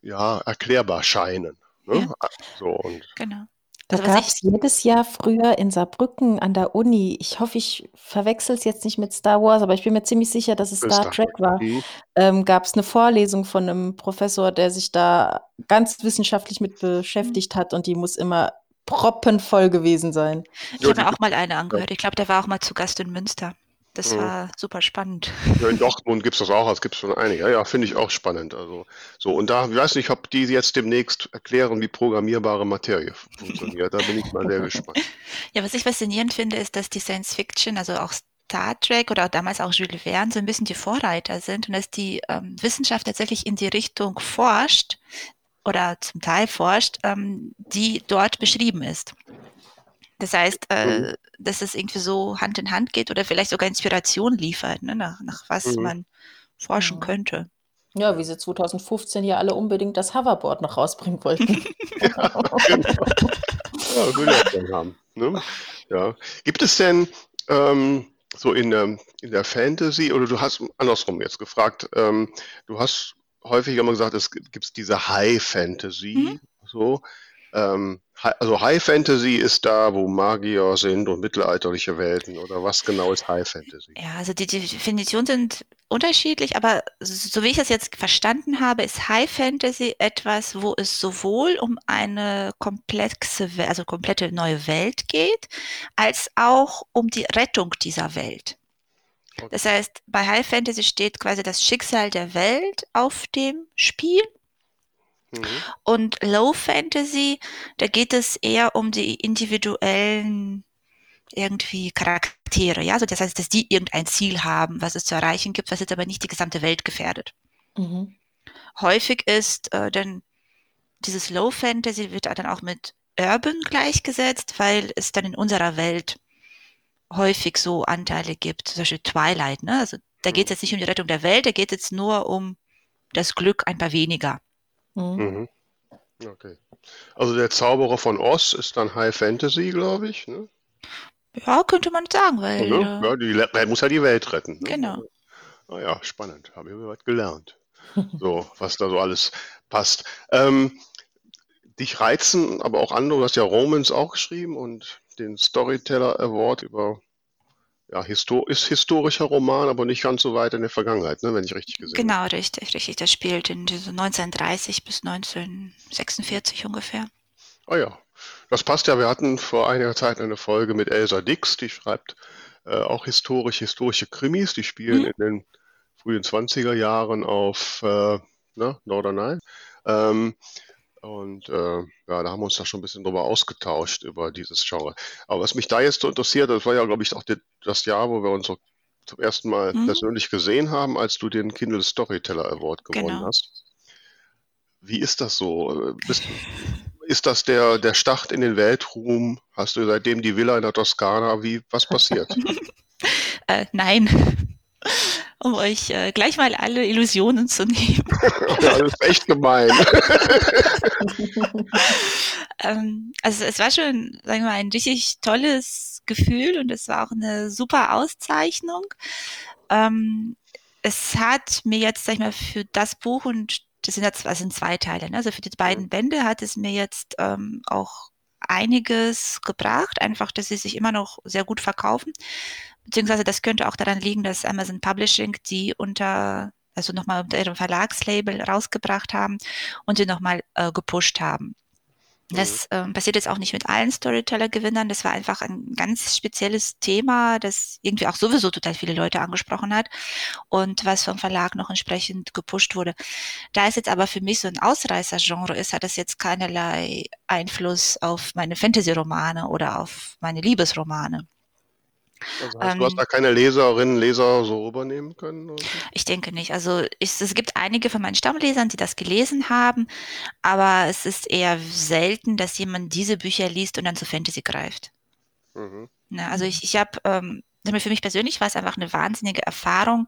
ja, erklärbar scheinen. Ne? Ja. So, und genau. Da gab es jedes Jahr früher in Saarbrücken an der Uni, ich hoffe, ich verwechsel es jetzt nicht mit Star Wars, aber ich bin mir ziemlich sicher, dass es Star Trek war, ähm, gab es eine Vorlesung von einem Professor, der sich da ganz wissenschaftlich mit beschäftigt hat und die muss immer proppenvoll gewesen sein. Ich habe mir auch mal eine angehört, ich glaube, der war auch mal zu Gast in Münster. Das war super spannend. Ja, in Dortmund gibt es das auch, es gibt schon einige. Ja, ja, finde ich auch spannend. Also so, und da, ich weiß nicht, ob die jetzt demnächst erklären, wie programmierbare Materie funktioniert. Da bin ich mal sehr gespannt. Ja, was ich faszinierend finde, ist, dass die Science Fiction, also auch Star Trek oder damals auch Jules Verne, so ein bisschen die Vorreiter sind und dass die ähm, Wissenschaft tatsächlich in die Richtung forscht oder zum Teil forscht, ähm, die dort beschrieben ist. Das heißt, äh, dass es irgendwie so Hand in Hand geht oder vielleicht sogar Inspiration liefert, ne, nach, nach was mhm. man forschen könnte. Ja, wie sie zwanzig fünfzehn hier alle unbedingt das Hoverboard noch rausbringen wollten. Ja, genau. Ja, will ich dann haben, ne? Ja. Gibt es denn ähm, so in der, in der Fantasy, oder du hast andersrum jetzt gefragt, ähm, du hast häufig immer gesagt, es gibt diese High-Fantasy, mhm. so, ähm, also High Fantasy ist da, wo Magier sind und mittelalterliche Welten, oder was genau ist High Fantasy? Ja, also die Definitionen sind unterschiedlich, aber so wie ich das jetzt verstanden habe, ist High Fantasy etwas, wo es sowohl um eine komplexe, also komplette neue Welt geht, als auch um die Rettung dieser Welt. Okay. Das heißt, bei High Fantasy steht quasi das Schicksal der Welt auf dem Spiel. Und Low Fantasy, da geht es eher um die individuellen irgendwie Charaktere, ja, also das heißt, dass die irgendein Ziel haben, was es zu erreichen gibt, was jetzt aber nicht die gesamte Welt gefährdet. Mhm. Häufig ist äh, dann dieses Low Fantasy wird dann auch mit Urban gleichgesetzt, weil es dann in unserer Welt häufig so Anteile gibt, zum Beispiel Twilight, ne? Also da geht es jetzt nicht um die Rettung der Welt, da geht es jetzt nur um das Glück ein paar weniger. Mhm. Okay. Also der Zauberer von Oz ist dann High Fantasy, glaube ich, ne? Ja, könnte man sagen, weil... Ja, ja, die, er muss ja die Welt retten, ne? Genau. Naja, spannend. Habe ich mir was gelernt. So, was da so alles passt. Ähm, dich reizen, aber auch andere, du hast ja Romans auch geschrieben und den Storyteller Award über... Ja, histor- ist historischer Roman, aber nicht ganz so weit in der Vergangenheit, ne, wenn ich richtig gesehen genau, habe. Genau, richtig, richtig. Das spielt in diese neunzehnhundertdreißig bis neunzehnhundertsechsundvierzig ungefähr. Ah ja, das passt ja. Wir hatten vor einiger Zeit eine Folge mit Elsa Dix, die schreibt äh, auch historisch, historische Krimis. Die spielen mhm. in den frühen zwanziger Jahren auf äh, ne, Norderney. Ähm, Und äh, ja, da haben wir uns da schon ein bisschen drüber ausgetauscht, über dieses Genre. Aber was mich da jetzt so interessiert, das war ja, glaube ich, auch die, das Jahr, wo wir uns so zum ersten Mal mhm. persönlich gesehen haben, als du den Kindle Storyteller Award gewonnen genau. hast. Wie ist das so? Bist, ist das der, der Start in den Weltruhm? Hast du seitdem die Villa in der Toskana? Wie, was passiert? äh, nein. Um euch äh, gleich mal alle Illusionen zu nehmen. Ja, das ist echt gemein. ähm, also es war schon, sagen wir mal, ein richtig tolles Gefühl und es war auch eine super Auszeichnung. Ähm, es hat mir jetzt, sag ich mal, für das Buch und das sind, das sind zwei Teile. Ne? Also für die beiden Bände hat es mir jetzt ähm, auch einiges gebracht, einfach, dass sie sich immer noch sehr gut verkaufen. Beziehungsweise das könnte auch daran liegen, dass Amazon Publishing die unter, also nochmal unter ihrem Verlagslabel rausgebracht haben und sie nochmal äh, gepusht haben. Das äh, passiert jetzt auch nicht mit allen Storyteller-Gewinnern. Das war einfach ein ganz spezielles Thema, das irgendwie auch sowieso total viele Leute angesprochen hat und was vom Verlag noch entsprechend gepusht wurde. Da es jetzt aber für mich so ein Ausreißer-Genre ist, hat das jetzt keinerlei Einfluss auf meine Fantasy-Romane oder auf meine Liebesromane. Also heißt, ähm, du hast da keine Leserinnen, Leser so rübernehmen können? Oder? Ich denke nicht. Also ich, es gibt einige von meinen Stammlesern, die das gelesen haben, aber es ist eher selten, dass jemand diese Bücher liest und dann zu Fantasy greift. Mhm. Na, also ich, ich habe, ähm, für mich persönlich war es einfach eine wahnsinnige Erfahrung,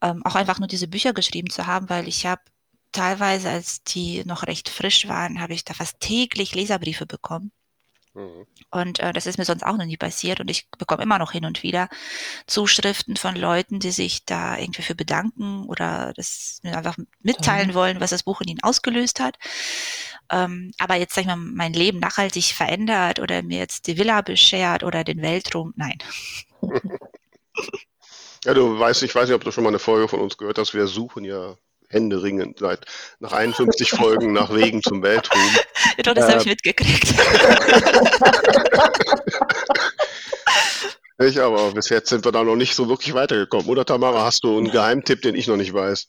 ähm, auch einfach nur diese Bücher geschrieben zu haben, weil ich habe teilweise, als die noch recht frisch waren, habe ich da fast täglich Leserbriefe bekommen. Und äh, das ist mir sonst auch noch nie passiert und ich bekomme immer noch hin und wieder Zuschriften von Leuten, die sich da irgendwie für bedanken oder das mir einfach mitteilen wollen, was das Buch in ihnen ausgelöst hat. Ähm, aber jetzt, sag ich mal, mein Leben nachhaltig verändert oder mir jetzt die Villa beschert oder den Weltraum, nein. Ja, du weißt, ich weiß nicht, ob du schon mal eine Folge von uns gehört hast, wir suchen ja händeringend seit nach einundfünfzig Folgen nach Wegen zum Weltraum. Ja, doch, das äh, habe ich mitgekriegt. Ich aber, bis jetzt sind wir da noch nicht so wirklich weitergekommen. Oder Tamara, hast du einen Geheimtipp, den ich noch nicht weiß?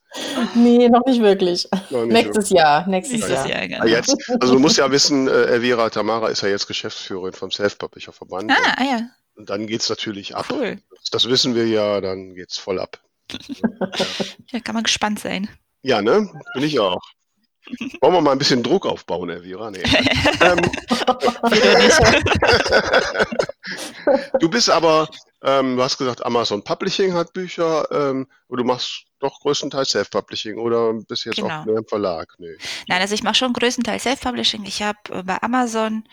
Nee, noch nicht wirklich. Noch nicht nächstes wirklich. Jahr. Nächstes ja, Jahr. Jahr genau. Jetzt, also du musst ja wissen, äh, Elvira, Tamara ist ja jetzt Geschäftsführerin vom Self-Publisher-Verband. Ah, und, ah ja. Und dann geht es natürlich ab. Cool. Das wissen wir ja, dann geht es voll ab. Ja, kann man gespannt sein. Ja, ne? Bin ich auch. Wollen wir mal ein bisschen Druck aufbauen, Elvira? Nee. ähm, du bist aber, ähm, du hast gesagt, Amazon Publishing hat Bücher, ähm, und du machst doch größtenteils Self-Publishing oder bist jetzt genau. auch mehr im Verlag? Nee. Nein, also ich mache schon größtenteils Self-Publishing. Ich habe bei Amazon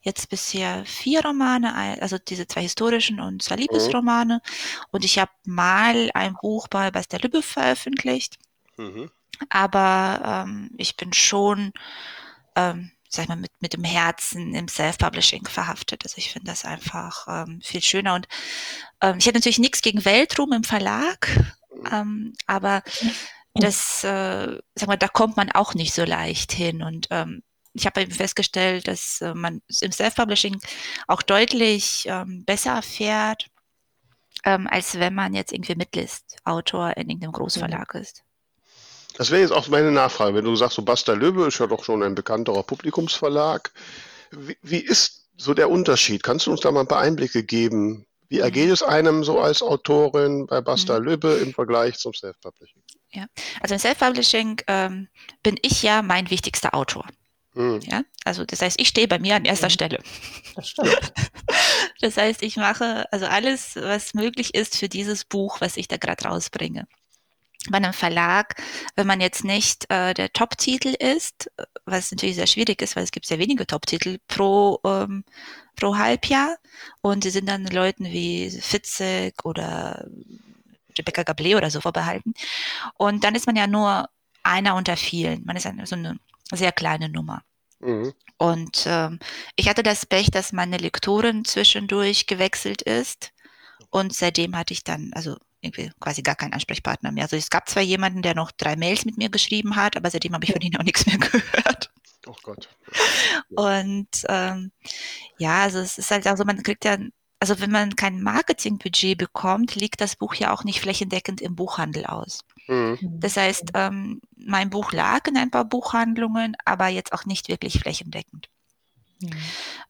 jetzt bisher vier Romane, also diese zwei historischen und zwei Liebesromane. Mhm. Und ich habe mal ein Buch bei Bastei Lübbe veröffentlicht. Mhm. Aber ähm, ich bin schon, ähm, sag ich mal, mit, mit dem Herzen im Self-Publishing verhaftet. Also ich finde das einfach ähm, viel schöner. Und ähm, ich hätte natürlich nichts gegen Weltruhm im Verlag, ähm, aber das, äh, sag mal, da kommt man auch nicht so leicht hin. Und ähm, ich habe eben festgestellt, dass äh, man im Self-Publishing auch deutlich ähm, besser fährt, ähm, als wenn man jetzt irgendwie Mitlist-Autor in irgendeinem Großverlag ist. Das wäre jetzt auch meine Nachfrage. Wenn du sagst, so Bastei Lübbe ist ja doch schon ein bekannterer Publikumsverlag. Wie, wie ist so der Unterschied? Kannst du uns da mal ein paar Einblicke geben? Wie ergeht es einem so als Autorin bei Bastei Lübbe im Vergleich zum Self-Publishing? Ja, also im Self-Publishing ähm, bin ich ja mein wichtigster Autor. Hm. Ja, also das heißt, ich stehe bei mir an erster ja. Stelle. Das stimmt. Das heißt, ich mache also alles, was möglich ist für dieses Buch, was ich da gerade rausbringe. Bei einem Verlag, wenn man jetzt nicht äh, der Top-Titel ist, was natürlich sehr schwierig ist, weil es gibt sehr wenige Top-Titel pro, ähm, pro Halbjahr und die sind dann Leuten wie Fitzek oder Rebecca Gablé oder so vorbehalten und dann ist man ja nur einer unter vielen, man ist eine, so eine sehr kleine Nummer. Mhm. Und ähm, ich hatte das Pech, dass meine Lektorin zwischendurch gewechselt ist und seitdem hatte ich dann, also irgendwie quasi gar keinen Ansprechpartner mehr. Also es gab zwar jemanden, der noch drei Mails mit mir geschrieben hat, aber seitdem habe ich von ihm auch nichts mehr gehört. Oh Gott. Ja. Und ähm, ja, also es ist halt auch so, man kriegt ja, also wenn man kein Marketingbudget bekommt, liegt das Buch ja auch nicht flächendeckend im Buchhandel aus. Mhm. Das heißt, ähm, mein Buch lag in ein paar Buchhandlungen, aber jetzt auch nicht wirklich flächendeckend. Mhm.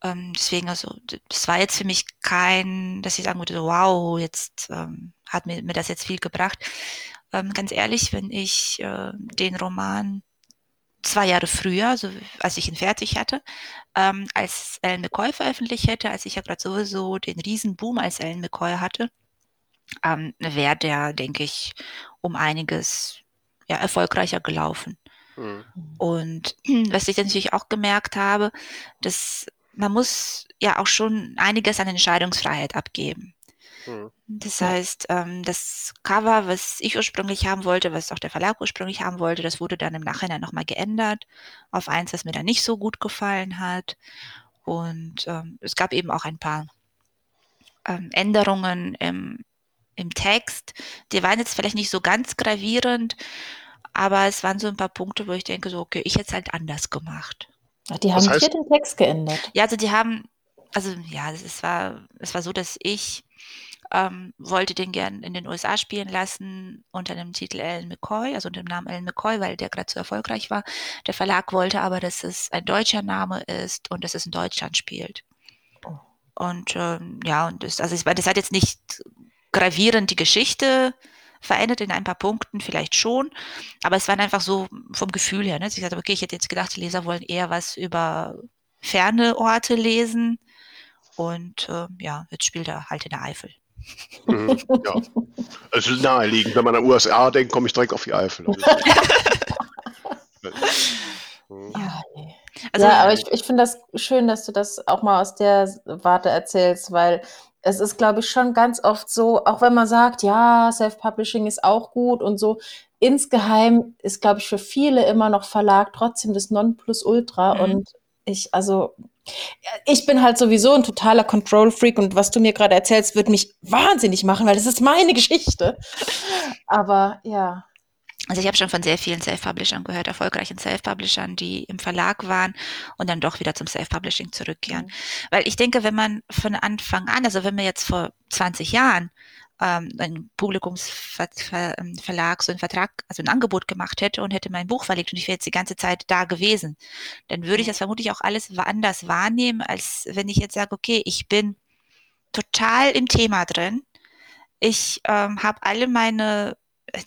Ähm, deswegen, also das war jetzt für mich kein, dass ich sagen würde, wow, jetzt ähm, hat mir, mir das jetzt viel gebracht. Ähm, ganz ehrlich, wenn ich äh, den Roman zwei Jahre früher, also als ich ihn fertig hatte, ähm, als Ellen McCoy veröffentlicht hätte, als ich ja gerade sowieso den Riesenboom als Ellen McCoy hatte, ähm, wäre der, denke ich, um einiges ja, erfolgreicher gelaufen. Mhm. Und was ich dann natürlich auch gemerkt habe, dass man muss ja auch schon einiges an Entscheidungsfreiheit abgeben. Mhm. Das heißt, ähm, das Cover, was ich ursprünglich haben wollte, was auch der Verlag ursprünglich haben wollte, das wurde dann im Nachhinein nochmal geändert auf eins, was mir dann nicht so gut gefallen hat. Und ähm, es gab eben auch ein paar ähm, Änderungen im, im Text. Die waren jetzt vielleicht nicht so ganz gravierend, aber es waren so ein paar Punkte, wo ich denke, so, okay, ich hätte es halt anders gemacht. Ach, die haben hier den Text geändert? Ja, also die haben, also ja, es war, es war so, dass ich ähm, wollte den gern in den U S A spielen lassen unter dem Titel Ellen McCoy, also unter dem Namen Ellen McCoy, weil der gerade so erfolgreich war. Der Verlag wollte aber, dass es ein deutscher Name ist und dass es in Deutschland spielt. Oh. Und ähm, ja, und das, also ich meine, das hat jetzt nicht gravierend die Geschichte verändert, in ein paar Punkten vielleicht schon, aber es waren einfach so vom Gefühl her, ne? Ich dachte, okay, ich hätte jetzt gedacht, die Leser wollen eher was über ferne Orte lesen und äh, ja, jetzt spielt er halt in der Eifel. Mhm, ja, es ist naheliegend, wenn man an U S A denkt, komme ich direkt auf die Eifel. Ja. Also, ja, aber ich, ich finde das schön, dass du das auch mal aus der Warte erzählst, weil es ist, glaube ich, schon ganz oft so, auch wenn man sagt, ja, Self-Publishing ist auch gut und so, insgeheim ist, glaube ich, für viele immer noch Verlag trotzdem das Nonplusultra. Mhm. Und ich, also, ich bin halt sowieso ein totaler Control-Freak und was du mir gerade erzählst, wird mich wahnsinnig machen, weil das ist meine Geschichte. Aber, ja. Also ich habe schon von sehr vielen Self-Publishern gehört, erfolgreichen Self-Publishern, die im Verlag waren und dann doch wieder zum Self-Publishing zurückkehren. Mhm. Weil ich denke, wenn man von Anfang an, also wenn man jetzt vor zwanzig Jahren ähm, einen Publikumsverlag, so einen Vertrag, also ein Angebot gemacht hätte und hätte mein Buch verlegt und ich wäre jetzt die ganze Zeit da gewesen, dann würde ich das vermutlich auch alles anders wahrnehmen, als wenn ich jetzt sage, okay, ich bin total im Thema drin, ich ähm, habe alle meine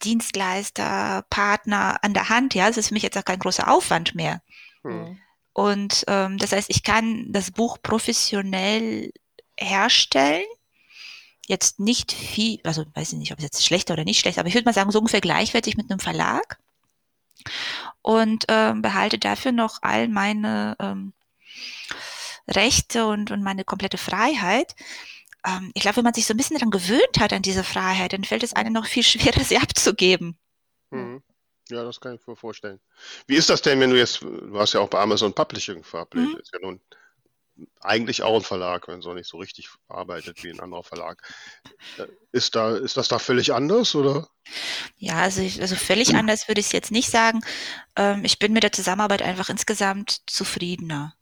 Dienstleister, Partner an der Hand, ja, das ist für mich jetzt auch kein großer Aufwand mehr. Hm. Und ähm, das heißt, ich kann das Buch professionell herstellen, jetzt nicht viel, also weiß ich nicht, ob es jetzt schlechter oder nicht schlechter, aber ich würde mal sagen, so ungefähr gleichwertig mit einem Verlag und ähm, behalte dafür noch all meine ähm, Rechte und, und meine komplette Freiheit. Ich glaube, wenn man sich so ein bisschen daran gewöhnt hat, an diese Freiheit, dann fällt es einem noch viel schwerer, sie abzugeben. Mhm. Ja, das kann ich mir vorstellen. Wie ist das denn, wenn du jetzt, du hast ja auch bei Amazon Publishing verabredet, mhm. ist ja nun eigentlich auch ein Verlag, wenn es auch nicht so richtig arbeitet wie ein anderer Verlag. Ist da, ist das da völlig anders, oder? Ja, also, also völlig anders würde ich es jetzt nicht sagen. Ich bin mit der Zusammenarbeit einfach insgesamt zufriedener.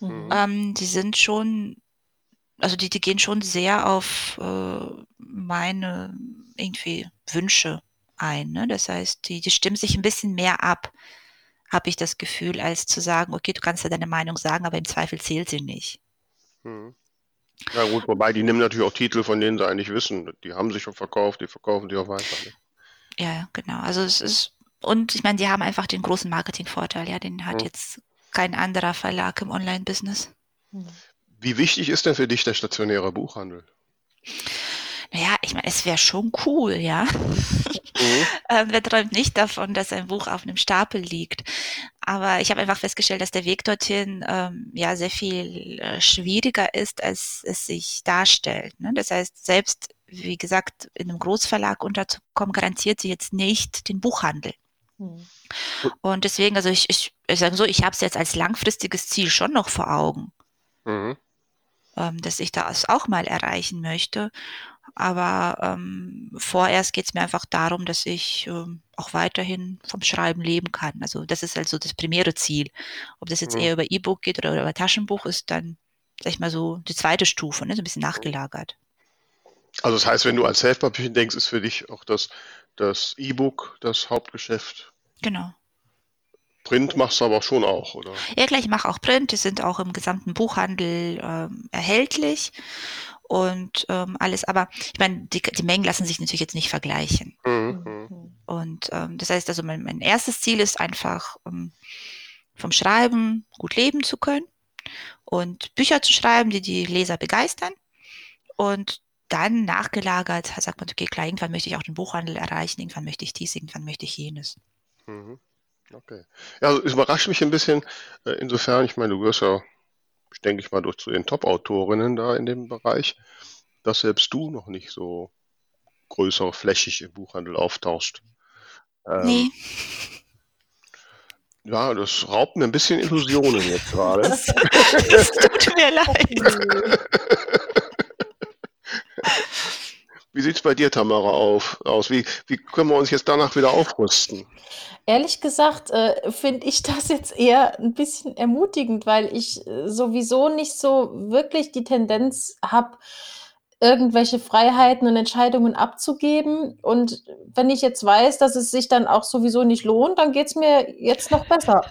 Mhm. Ähm, die sind schon... Also die, die gehen schon sehr auf äh, meine irgendwie Wünsche ein. Ne? Das heißt, die, die stimmen sich ein bisschen mehr ab, habe ich das Gefühl, als zu sagen, okay, du kannst ja deine Meinung sagen, aber im Zweifel zählt sie nicht. Hm. Ja gut, wobei die nehmen natürlich auch Titel, von denen sie eigentlich wissen. Die haben sich schon verkauft, die verkaufen die auch weiter. Ne? Ja, genau. Also es ist, und ich meine, die haben einfach den großen Marketingvorteil, ja, den hat hm. jetzt kein anderer Verlag im Online-Business. Hm. Wie wichtig ist denn für dich der stationäre Buchhandel? Naja, ich meine, es wäre schon cool, ja. Mhm. ähm, wer träumt nicht davon, dass ein Buch auf einem Stapel liegt? Aber ich habe einfach festgestellt, dass der Weg dorthin ähm, ja sehr viel äh, schwieriger ist, als es sich darstellt. Ne? Das heißt, selbst, wie gesagt, in einem Großverlag unterzukommen, garantiert sie jetzt nicht den Buchhandel. Mhm. Und deswegen, also ich, ich, ich sage so, ich habe es jetzt als langfristiges Ziel schon noch vor Augen. Mhm. dass ich das auch mal erreichen möchte. Aber ähm, vorerst geht es mir einfach darum, dass ich ähm, auch weiterhin vom Schreiben leben kann. Also das ist also das primäre Ziel. Ob das jetzt mhm. eher über E-Book geht oder über Taschenbuch, ist dann, sag ich mal so, die zweite Stufe, ne? So ein bisschen nachgelagert. Also das heißt, wenn du an Self-Publishing denkst, ist für dich auch das, das E-Book das Hauptgeschäft? Genau. Print machst du aber schon auch, oder? Ja, gleich, ich mache auch Print. Die sind auch im gesamten Buchhandel ähm, erhältlich und ähm, alles. Aber ich meine, die, die Mengen lassen sich natürlich jetzt nicht vergleichen. Mhm. Und ähm, das heißt also, mein, mein erstes Ziel ist einfach, ähm, vom Schreiben gut leben zu können und Bücher zu schreiben, die die Leser begeistern. Und dann nachgelagert sagt man, okay, klar, irgendwann möchte ich auch den Buchhandel erreichen, irgendwann möchte ich dies, irgendwann möchte ich jenes. Mhm. Okay. Ja, also es überrascht mich ein bisschen. Insofern, ich meine, du gehörst ja, denke ich mal, durch zu den Top-Autorinnen da in dem Bereich. dass selbst du noch nicht so größer flächig im Buchhandel auftauchst. Ähm, nee. Ja, das raubt mir ein bisschen Illusionen jetzt gerade. Das, das tut mir leid. Wie sieht es bei dir, Tamara, auf, aus? Wie, wie können wir uns jetzt danach wieder aufrüsten? Ehrlich gesagt äh, finde ich das jetzt eher ein bisschen ermutigend, weil ich sowieso nicht so wirklich die Tendenz habe, irgendwelche Freiheiten und Entscheidungen abzugeben. Und wenn ich jetzt weiß, dass es sich dann auch sowieso nicht lohnt, dann geht es mir jetzt noch besser.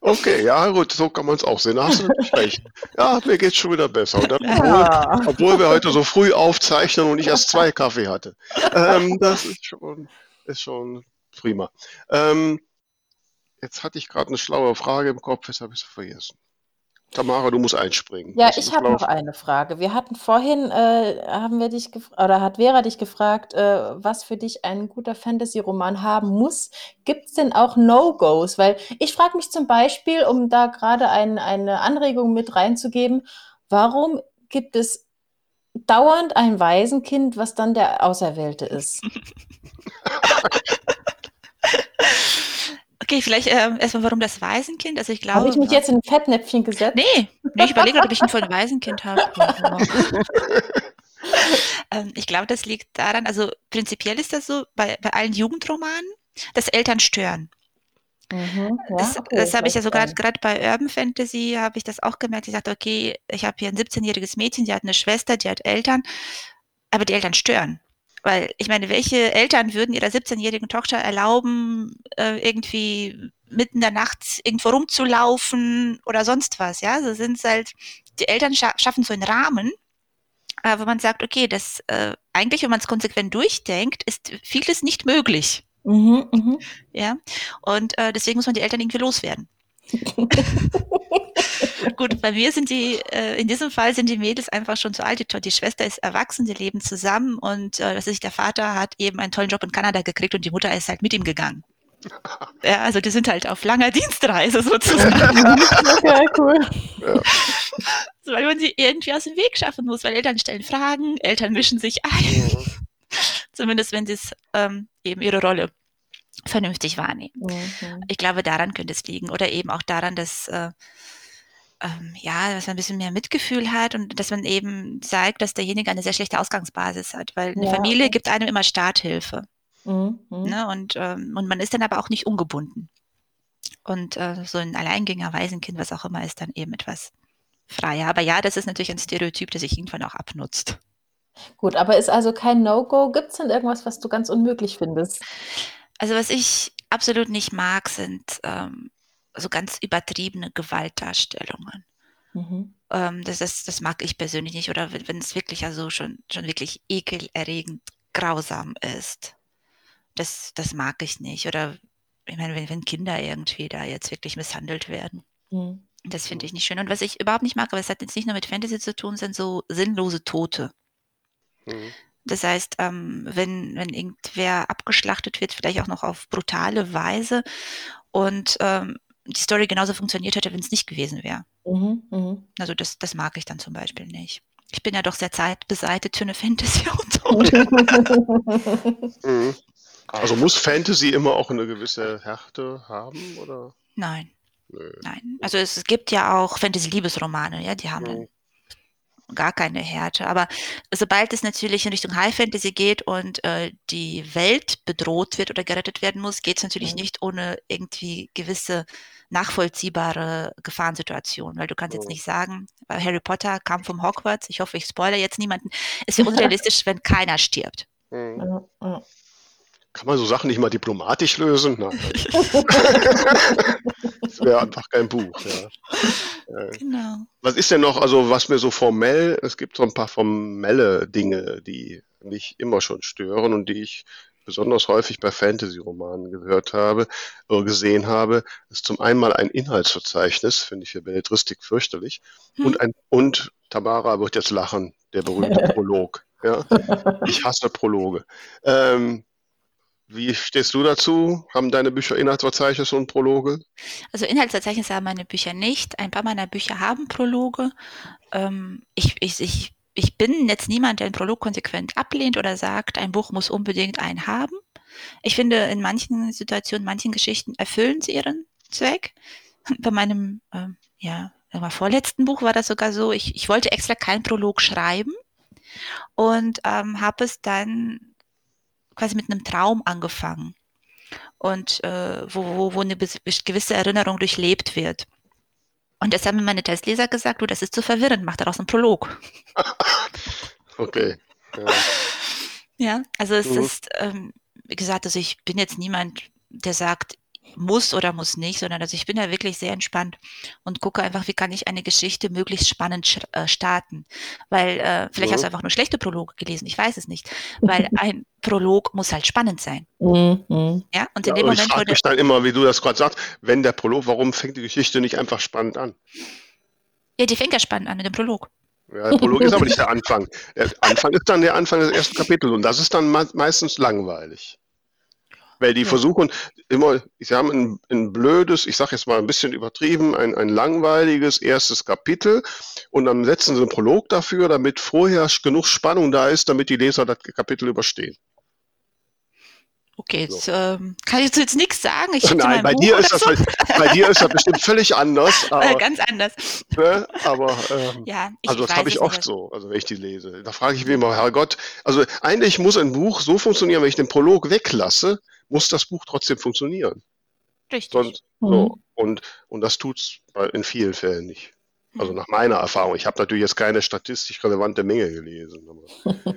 Okay, ja gut, so kann man es auch sehen. Da hast du nicht recht. Ja, mir geht es schon wieder besser. Und dann, ja. obwohl, obwohl wir heute so früh aufzeichnen und ich erst zwei Kaffee hatte. Ähm, das ist schon, ist schon prima. Ähm, jetzt hatte ich gerade eine schlaue Frage im Kopf, weshalb ich sie vergessen. Tamara, du musst einspringen. Ja, ich habe noch eine Frage. Wir hatten vorhin, äh, haben wir dich gef- oder hat Vera dich gefragt, äh, was für dich ein guter Fantasy-Roman haben muss. Gibt es denn auch No-Gos? Weil ich frage mich zum Beispiel, um da gerade ein, eine Anregung mit reinzugeben, warum gibt es dauernd ein Waisenkind, was dann der Auserwählte ist? Okay, vielleicht äh, erstmal, warum das Waisenkind? Also ich glaube, habe ich mich jetzt in ein Fettnäpfchen gesetzt? Nee, nee, ich überlege, ob ich ein volles Waisenkind habe. ähm, ich glaube, das liegt daran, also prinzipiell ist das so, bei, bei allen Jugendromanen, dass Eltern stören. Mhm, ja, das okay, das habe ich ja so gerade bei Urban Fantasy, habe ich das auch gemerkt. Ich dachte, okay, ich habe hier ein siebzehnjähriges Mädchen, die hat eine Schwester, die hat Eltern, aber die Eltern stören. Weil, ich meine, welche Eltern würden ihrer siebzehnjährigen Tochter erlauben, äh, irgendwie mitten in der Nacht irgendwo rumzulaufen oder sonst was, ja? So sind es halt, die Eltern scha- schaffen so einen Rahmen, äh, wo man sagt, okay, das, äh, eigentlich, wenn man es konsequent durchdenkt, ist vieles nicht möglich. Mhm, mhm. Ja? Und äh, deswegen muss man die Eltern irgendwie loswerden. Gut, bei mir sind die, äh, in diesem Fall sind die Mädels einfach schon zu alt. Die, die Schwester ist erwachsen, die leben zusammen und äh, was weiß ich, der Vater hat eben einen tollen Job in Kanada gekriegt und die Mutter ist halt mit ihm gegangen. Ja, also die sind halt auf langer Dienstreise sozusagen. Ja, cool. Ja. So, weil man sie irgendwie aus dem Weg schaffen muss, weil Eltern stellen Fragen, Eltern mischen sich ein. Ja. Zumindest wenn sie es ähm, eben ihre Rolle vernünftig wahrnehmen. Mhm. Ich glaube, daran könnte es liegen. Oder eben auch daran, dass äh, ähm, ja, dass man ein bisschen mehr Mitgefühl hat und dass man eben zeigt, dass derjenige eine sehr schlechte Ausgangsbasis hat. Weil eine ja. Familie gibt einem immer Starthilfe. Mhm. Ne? Und, ähm, und man ist dann aber auch nicht ungebunden. Und äh, so ein Alleingänger, Waisenkind, was auch immer, ist dann eben etwas freier. Aber ja, das ist natürlich ein Stereotyp, das sich irgendwann auch abnutzt. Gut, aber ist also kein No-Go? Gibt es denn irgendwas, was du ganz unmöglich findest? Also was ich absolut nicht mag, sind ähm, so ganz übertriebene Gewaltdarstellungen. Mhm. Ähm, das, das, das mag ich persönlich nicht. Oder wenn es wirklich also schon, schon wirklich ekelerregend grausam ist. Das, das mag ich nicht. Oder ich meine, wenn, wenn Kinder irgendwie da jetzt wirklich misshandelt werden. Mhm. Das finde ich nicht schön. Und was ich überhaupt nicht mag, aber es hat jetzt nicht nur mit Fantasy zu tun, sind so sinnlose Tote. Mhm. Das heißt, ähm, wenn, wenn irgendwer abgeschlachtet wird, vielleicht auch noch auf brutale Weise und ähm, die Story genauso funktioniert hätte, wenn es nicht gewesen wäre. Mhm, mh. Also das, das mag ich dann zum Beispiel nicht. Ich bin ja doch sehr zeitbeseitigt für eine Fantasy und so. Mhm. Also muss Fantasy immer auch eine gewisse Härte haben, oder? Nein. Nö. Nein. Also es, es gibt ja auch Fantasy-Liebesromane, ja, die haben mhm. dann gar keine Härte, aber sobald es natürlich in Richtung High Fantasy geht und äh, die Welt bedroht wird oder gerettet werden muss, geht es natürlich mhm. nicht ohne irgendwie gewisse nachvollziehbare Gefahrensituationen, weil du kannst mhm. jetzt nicht sagen, weil Harry Potter kam vom Hogwarts, ich hoffe, ich spoilere jetzt niemanden, es wäre unrealistisch, wenn keiner stirbt. Mhm. Mhm. Kann man so Sachen nicht mal diplomatisch lösen? Nein. Das wäre einfach kein Buch. Ja. Genau. Was ist denn noch, also was mir so formell, es gibt so ein paar formelle Dinge, die mich immer schon stören und die ich besonders häufig bei Fantasy-Romanen gehört habe oder gesehen habe, ist zum einen mal ein Inhaltsverzeichnis, finde ich für Belletristik fürchterlich, hm. und, ein, und Tamara wird jetzt lachen, der berühmte Prolog. Ja? Ich hasse Prologe. Ähm, Wie stehst du dazu? Haben deine Bücher Inhaltsverzeichnisse und Prologe? Also Inhaltsverzeichnisse haben meine Bücher nicht. Ein paar meiner Bücher haben Prologe. Ähm, ich, ich, ich, ich bin jetzt niemand, der einen Prolog konsequent ablehnt oder sagt, ein Buch muss unbedingt einen haben. Ich finde, in manchen Situationen, manchen Geschichten erfüllen sie ihren Zweck. Bei meinem ähm, ja, vorletzten Buch war das sogar so, ich, ich wollte extra keinen Prolog schreiben und ähm, habe es dann quasi mit einem Traum angefangen und äh, wo, wo, wo eine gewisse Erinnerung durchlebt wird. Und das haben mir meine Testleser gesagt, du, das ist zu verwirrend, mach daraus einen Prolog. Okay. Ja, ja also es mhm. ist, ähm, wie gesagt, also ich bin jetzt niemand, der sagt, muss oder muss nicht, sondern also ich bin da wirklich sehr entspannt und gucke einfach, wie kann ich eine Geschichte möglichst spannend sch- äh, starten, weil äh, vielleicht mhm. hast du einfach nur schlechte Prologe gelesen, ich weiß es nicht, weil ein Prolog muss halt spannend sein. Mhm. Ja, und in ja, dem Moment... Ich frage mich dann immer, wie du das gerade sagst, wenn der Prolog, warum fängt die Geschichte nicht einfach spannend an? Ja, die fängt ja spannend an mit dem Prolog. Ja, der Prolog ist aber nicht der Anfang. Der Anfang ist dann der Anfang des ersten Kapitels und das ist dann me- meistens langweilig. Weil die ja. versuchen immer, sie haben ein, ein blödes, ich sage jetzt mal ein bisschen übertrieben, ein, ein langweiliges erstes Kapitel und dann setzen sie einen Prolog dafür, damit vorher genug Spannung da ist, damit die Leser das Kapitel überstehen. Okay, so. Jetzt ähm, kann ich jetzt nichts sagen. Ich Nein, bei dir, ist das, so. bei, bei dir ist das bestimmt völlig anders. Aber, ganz anders. Ne, aber ähm, ja, ich also das habe ich oft nicht. so, also wenn ich die lese. Da frage ich mich immer, Herrgott, also eigentlich muss ein Buch so funktionieren, wenn ich den Prolog weglasse, muss das Buch trotzdem funktionieren. Richtig. Sonst, mhm. so, und, und das tut es in vielen Fällen nicht. Also nach meiner Erfahrung. Ich habe natürlich jetzt keine statistisch relevante Menge gelesen. Aber,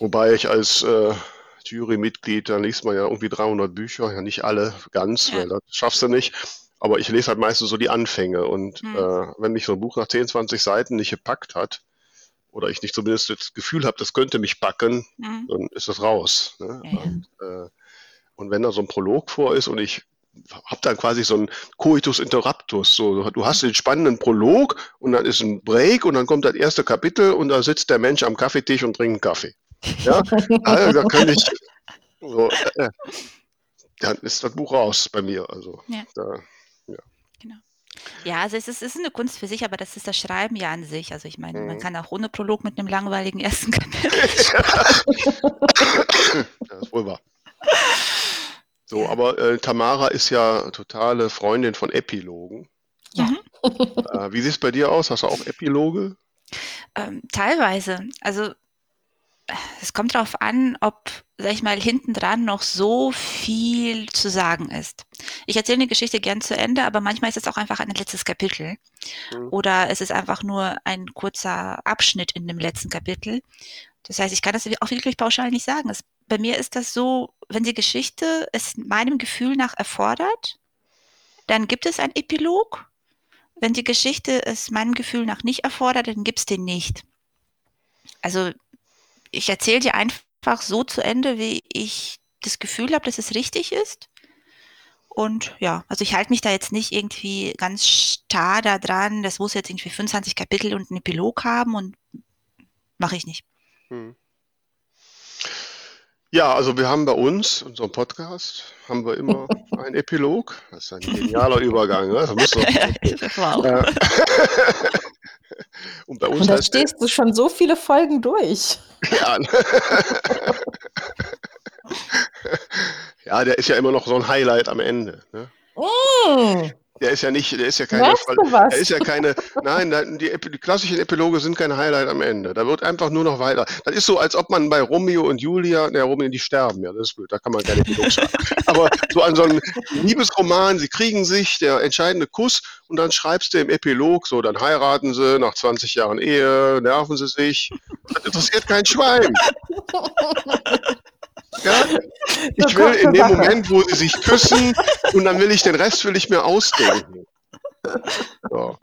wobei ich als äh, Jurymitglied, dann liest man ja irgendwie dreihundert Bücher, ja nicht alle ganz, ja. weil das schaffst du nicht. Aber ich lese halt meistens so die Anfänge. Und mhm. äh, wenn mich so ein Buch nach zehn, zwanzig Seiten nicht gepackt hat, oder ich nicht zumindest das Gefühl habe, das könnte mich packen, mhm. dann ist das raus. Ne? Ja. Und, äh, und wenn da so ein Prolog vor ist und ich habe dann quasi so einen Coitus Interruptus, so du hast den spannenden Prolog und dann ist ein Break und dann kommt das erste Kapitel und da sitzt der Mensch am Kaffeetisch und trinkt einen Kaffee. Ja, also, da kann ich so, äh, dann ist das Buch raus bei mir. Also, ja. Da, ja. Genau. Ja, also es ist, es ist eine Kunst für sich, aber das ist das Schreiben ja an sich. Also ich meine, mhm. man kann auch ohne Prolog mit einem langweiligen ersten Kapitel schreiben. Das ist wohl wahr. So, aber äh, Tamara ist ja totale Freundin von Epilogen. Ja. Äh, wie sieht es bei dir aus? Hast du auch Epiloge? Ähm, teilweise. Also es kommt darauf an, ob, sag ich mal, hinten dran noch so viel zu sagen ist. Ich erzähle eine Geschichte gern zu Ende, aber manchmal ist es auch einfach ein letztes Kapitel. Mhm. Oder es ist einfach nur ein kurzer Abschnitt in dem letzten Kapitel. Das heißt, ich kann das auch wirklich pauschal nicht sagen. Es, bei mir ist das so, wenn die Geschichte es meinem Gefühl nach erfordert, dann gibt es einen Epilog. Wenn die Geschichte es meinem Gefühl nach nicht erfordert, dann gibt es den nicht. Also ich erzähle dir einfach so zu Ende, wie ich das Gefühl habe, dass es richtig ist. Und ja, also ich halte mich da jetzt nicht irgendwie ganz starr da dran, das muss jetzt irgendwie fünfundzwanzig Kapitel und einen Epilog haben und mache ich nicht. Hm. Ja, also wir haben bei uns, unserem Podcast, haben wir immer einen Epilog. Das ist ein genialer Übergang. Ne? Da müssen wir Und bei uns Und da heißt stehst der, du schon so viele Folgen durch. Ja. Ja, der ist ja immer noch so ein Highlight am Ende. Ne? Oh. Der ist ja nicht, der ist ja keine, weißt du was? Der ist ja keine, nein, die, die klassischen Epiloge sind kein Highlight am Ende. Da wird einfach nur noch weiter. Das ist so, als ob man bei Romeo und Julia, ne, Romeo, die sterben, ja, das ist blöd, da kann man keine Epilog schreiben. Aber so an so einem Liebesroman, sie kriegen sich, der entscheidende Kuss, und dann schreibst du im Epilog, so, dann heiraten sie, nach zwanzig Jahren Ehe, nerven sie sich. Das interessiert kein Schwein. Ja, ich will in dem Moment, wo sie sich küssen, und dann will ich den Rest will ich mir ausdenken. So.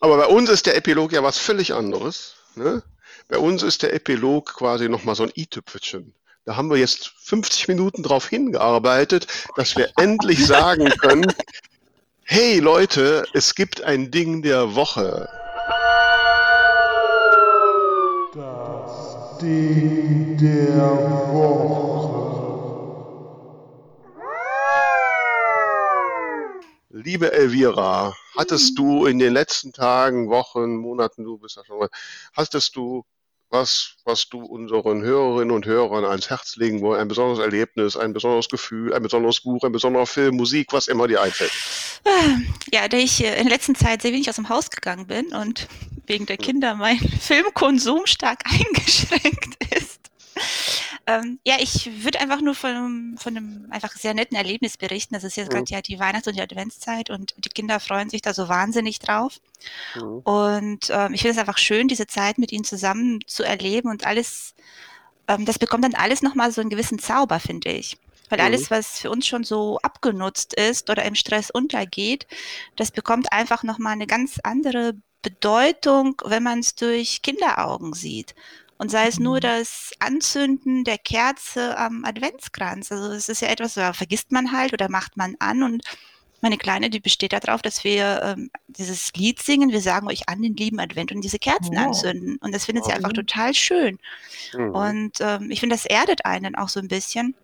Aber bei uns ist der Epilog ja was völlig anderes. Ne? Bei uns ist der Epilog quasi nochmal so ein i-Tüpfelchen. Da haben wir jetzt fünfzig Minuten drauf hingearbeitet, dass wir endlich sagen können, hey Leute, es gibt ein Ding der Woche. Das Ding der Woche. Liebe Elvira, hattest du in den letzten Tagen, Wochen, Monaten, du bist ja schon, hattest du was, was du unseren Hörerinnen und Hörern ans Herz legen wollen, ein besonderes Erlebnis, ein besonderes Gefühl, ein besonderes Buch, ein besonderer Film, Musik, was immer dir einfällt? Ja, da ich in letzter Zeit sehr wenig aus dem Haus gegangen bin und wegen der Kinder mein Filmkonsum stark eingeschränkt ist. Ähm, ja, ich würde einfach nur von, von einem einfach sehr netten Erlebnis berichten. Das ist jetzt gerade ja die Weihnachts- und die Adventszeit und die Kinder freuen sich da so wahnsinnig drauf. Mhm. Und ähm, ich finde es einfach schön, diese Zeit mit ihnen zusammen zu erleben und alles, ähm, das bekommt dann alles nochmal so einen gewissen Zauber, finde ich. Weil alles, was für uns schon so abgenutzt ist oder im Stress untergeht, das bekommt einfach nochmal eine ganz andere Bedeutung, wenn man es durch Kinderaugen sieht. Und sei es nur das Anzünden der Kerze am Adventskranz. Also es ist ja etwas, da vergisst man halt oder macht man an. Und meine Kleine, die besteht darauf, dass wir ähm, dieses Lied singen, wir sagen euch an den lieben Advent und diese Kerzen wow. anzünden. Und das findet wow. sie einfach total schön. Mhm. Und ähm, ich finde, das erdet einen dann auch so ein bisschen.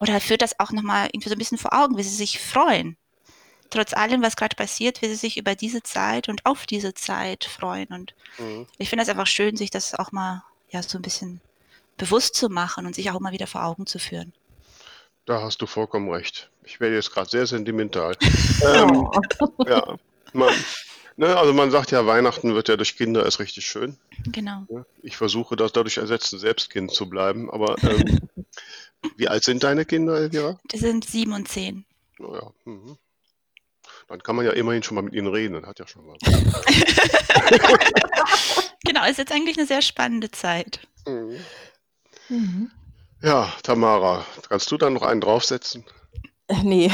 Oder führt das auch nochmal irgendwie so ein bisschen vor Augen, wie sie sich freuen. Trotz allem, was gerade passiert, wie sie sich über diese Zeit und auf diese Zeit freuen. Und mhm. ich finde das einfach schön, sich das auch mal ja, so ein bisschen bewusst zu machen und sich auch immer wieder vor Augen zu führen. Da hast du vollkommen recht. Ich werde jetzt gerade sehr sentimental. ähm, ja, man, ne, also man sagt ja, Weihnachten wird ja durch Kinder erst richtig schön. Genau. Ich versuche, das dadurch ersetzen, selbst Kind zu bleiben. Aber ähm, wie alt sind deine Kinder, Elvira? Die sind sieben und zehn. Oh ja, mhm. Dann kann man ja immerhin schon mal mit ihnen reden, dann hat ja schon mal. Genau, ist jetzt eigentlich eine sehr spannende Zeit. Mhm. Mhm. Ja, Tamara, kannst du da noch einen draufsetzen? Nee.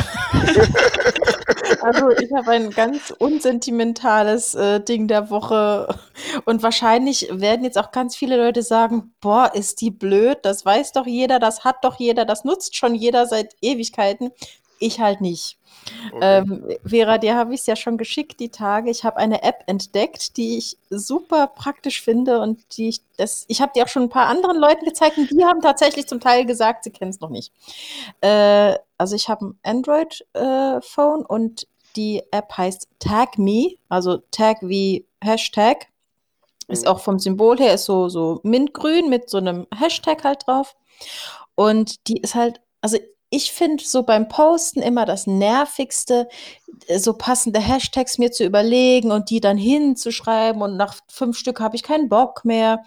Also ich habe ein ganz unsentimentales äh, Ding der Woche und wahrscheinlich werden jetzt auch ganz viele Leute sagen, boah, ist die blöd, das weiß doch jeder, das hat doch jeder, das nutzt schon jeder seit Ewigkeiten. Ich halt nicht. Okay. Ähm, Vera, dir habe ich es ja schon geschickt, die Tage. Ich habe eine App entdeckt, die ich super praktisch finde und die ich, das, ich habe die auch schon ein paar anderen Leuten gezeigt und die haben tatsächlich zum Teil gesagt, sie kennen es noch nicht. Äh, also ich habe ein Android-Phone äh, und die App heißt Tag Me, also Tag wie Hashtag. Ist auch vom Symbol her, ist so, so mintgrün mit so einem Hashtag halt drauf. Und die ist halt, also ich finde so beim Posten immer das Nervigste, so passende Hashtags mir zu überlegen und die dann hinzuschreiben und nach fünf Stück habe ich keinen Bock mehr.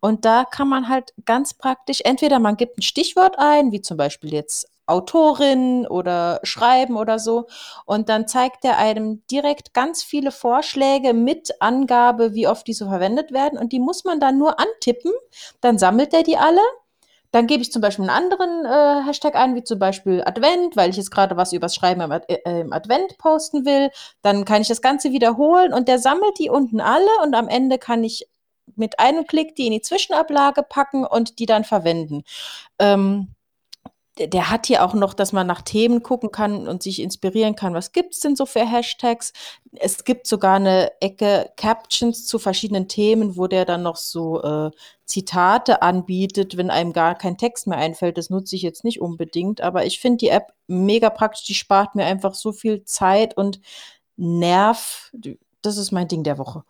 Und da kann man halt ganz praktisch, entweder man gibt ein Stichwort ein, wie zum Beispiel jetzt Autorin oder Schreiben oder so und dann zeigt er einem direkt ganz viele Vorschläge mit Angabe, wie oft die so verwendet werden und die muss man dann nur antippen, dann sammelt er die alle. Dann gebe ich zum Beispiel einen anderen äh, Hashtag ein, wie zum Beispiel Advent, weil ich jetzt gerade was übers Schreiben im, Ad- äh, im Advent posten will. Dann kann ich das Ganze wiederholen und der sammelt die unten alle und am Ende kann ich mit einem Klick die in die Zwischenablage packen und die dann verwenden. Ähm, der, der hat hier auch noch, dass man nach Themen gucken kann und sich inspirieren kann. Was gibt es denn so für Hashtags? Es gibt sogar eine Ecke Captions zu verschiedenen Themen, wo der dann noch so äh, Zitate anbietet, wenn einem gar kein Text mehr einfällt. Das nutze ich jetzt nicht unbedingt, aber ich finde die App mega praktisch. Die spart mir einfach so viel Zeit und Nerv. Das ist mein Ding der Woche.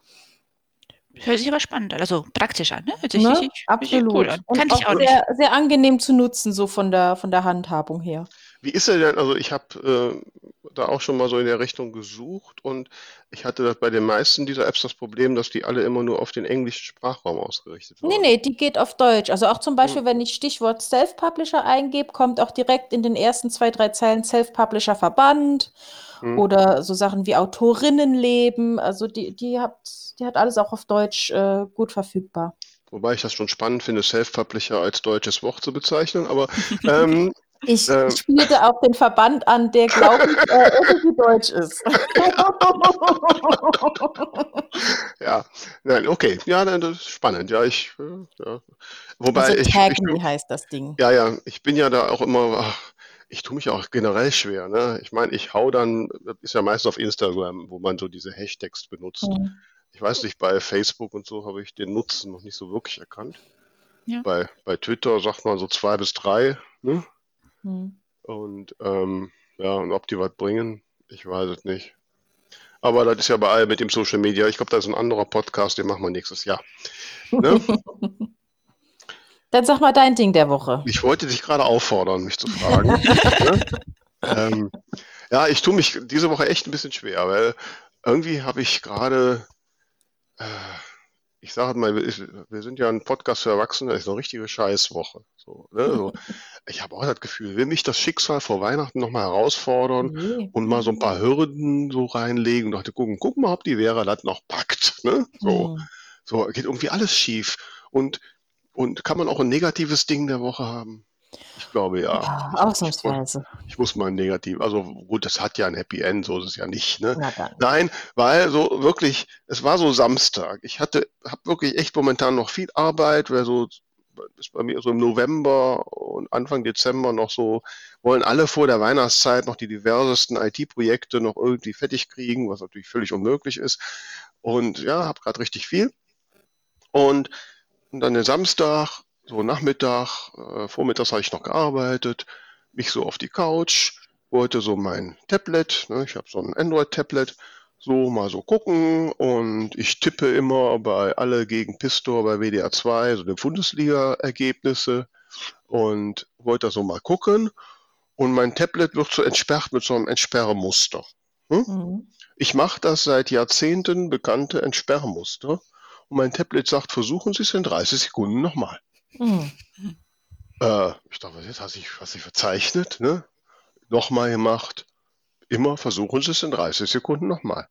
Hört sich aber spannend an, also praktisch an, ne? Hört sich, ne? Richtig, richtig absolut. Cool an. Kann und ich auch nicht. Sehr, sehr angenehm zu nutzen, so von der, von der Handhabung her. Wie ist er denn? Also ich habe äh, da auch schon mal so in der Richtung gesucht und ich hatte das bei den meisten dieser Apps das Problem, dass die alle immer nur auf den englischen Sprachraum ausgerichtet waren. Nee, nee, die geht auf Deutsch. Also auch zum Beispiel, hm. wenn ich Stichwort Self-Publisher eingebe, kommt auch direkt in den ersten zwei, drei Zeilen Self-Publisher-Verband hm. oder so Sachen wie Autorinnenleben. Also die, die hat, die hat alles auch auf Deutsch äh, gut verfügbar. Wobei ich das schon spannend finde, Self-Publisher als deutsches Wort zu bezeichnen, aber ähm, Ich ähm. spielte auch den Verband an, der, glaube ich, äh, irgendwie deutsch ist. Ja, nein, okay. Ja, nein, das ist spannend. Ja, ich, ja. Wobei also ich, Tag Me heißt das Ding. Ja, ja, ich bin ja da auch immer, ach, ich tue mich auch generell schwer. Ne? Ich meine, ich hau dann, das ist ja meistens auf Instagram, wo man so diese Hashtags benutzt. Mhm. Ich weiß nicht, bei Facebook und so habe ich den Nutzen noch nicht so wirklich erkannt. Ja. Bei, bei Twitter sagt man so zwei bis drei, ne? Und ähm, ja, und ob die was bringen, Ich weiß es nicht. Aber das ist ja bei allem mit dem Social Media. Ich glaube, da ist ein anderer Podcast, den machen wir nächstes Jahr. Ne? Dann sag mal dein Ding der Woche. Ich wollte dich gerade auffordern, mich zu fragen. Ne? ähm, ja, ich tue mich diese Woche echt ein bisschen schwer, weil irgendwie habe ich gerade, äh, ich sage mal, wir sind ja ein Podcast für Erwachsene, das ist eine richtige Scheißwoche. So, ne? so, ich habe auch das Gefühl, will mich das Schicksal vor Weihnachten nochmal herausfordern nee. und mal so ein paar Hürden so reinlegen und dachte, gucken, guck mal, ob die Vera das noch packt. Ne? So, mhm. so geht irgendwie alles schief. Und Und kann man auch ein negatives Ding der Woche haben? Ich glaube, ja. ja ausnahmsweise. Ich, ich muss mal ein negatives, also gut, das hat ja ein Happy End, so ist es ja nicht. Ne? Nein, weil so wirklich, es war so Samstag. Ich hatte, habe wirklich echt momentan noch viel Arbeit, weil so ist bei mir so im November und Anfang Dezember noch so, wollen alle vor der Weihnachtszeit noch die diversesten I T-Projekte noch irgendwie fertig kriegen, was natürlich völlig unmöglich ist. Und ja, habe gerade richtig viel. Und Und dann den Samstag, so Nachmittag, äh, vormittags habe ich noch gearbeitet, mich so auf die Couch, wollte so mein Tablet, ne, ich habe so ein Android-Tablet, so mal so gucken und ich tippe immer bei Alle gegen Pistor bei W D R zwei, so die Bundesliga-Ergebnisse und wollte da so mal gucken und mein Tablet wird so entsperrt mit so einem Entsperrmuster. Hm? Mhm. Ich mache das seit Jahrzehnten bekannte Entsperrmuster. Und mein Tablet sagt, versuchen Sie es in dreißig Sekunden nochmal. Mhm. Äh, ich dachte, jetzt hast ich, was ich verzeichnet, ne? Nochmal gemacht. Immer versuchen Sie es in dreißig Sekunden nochmal.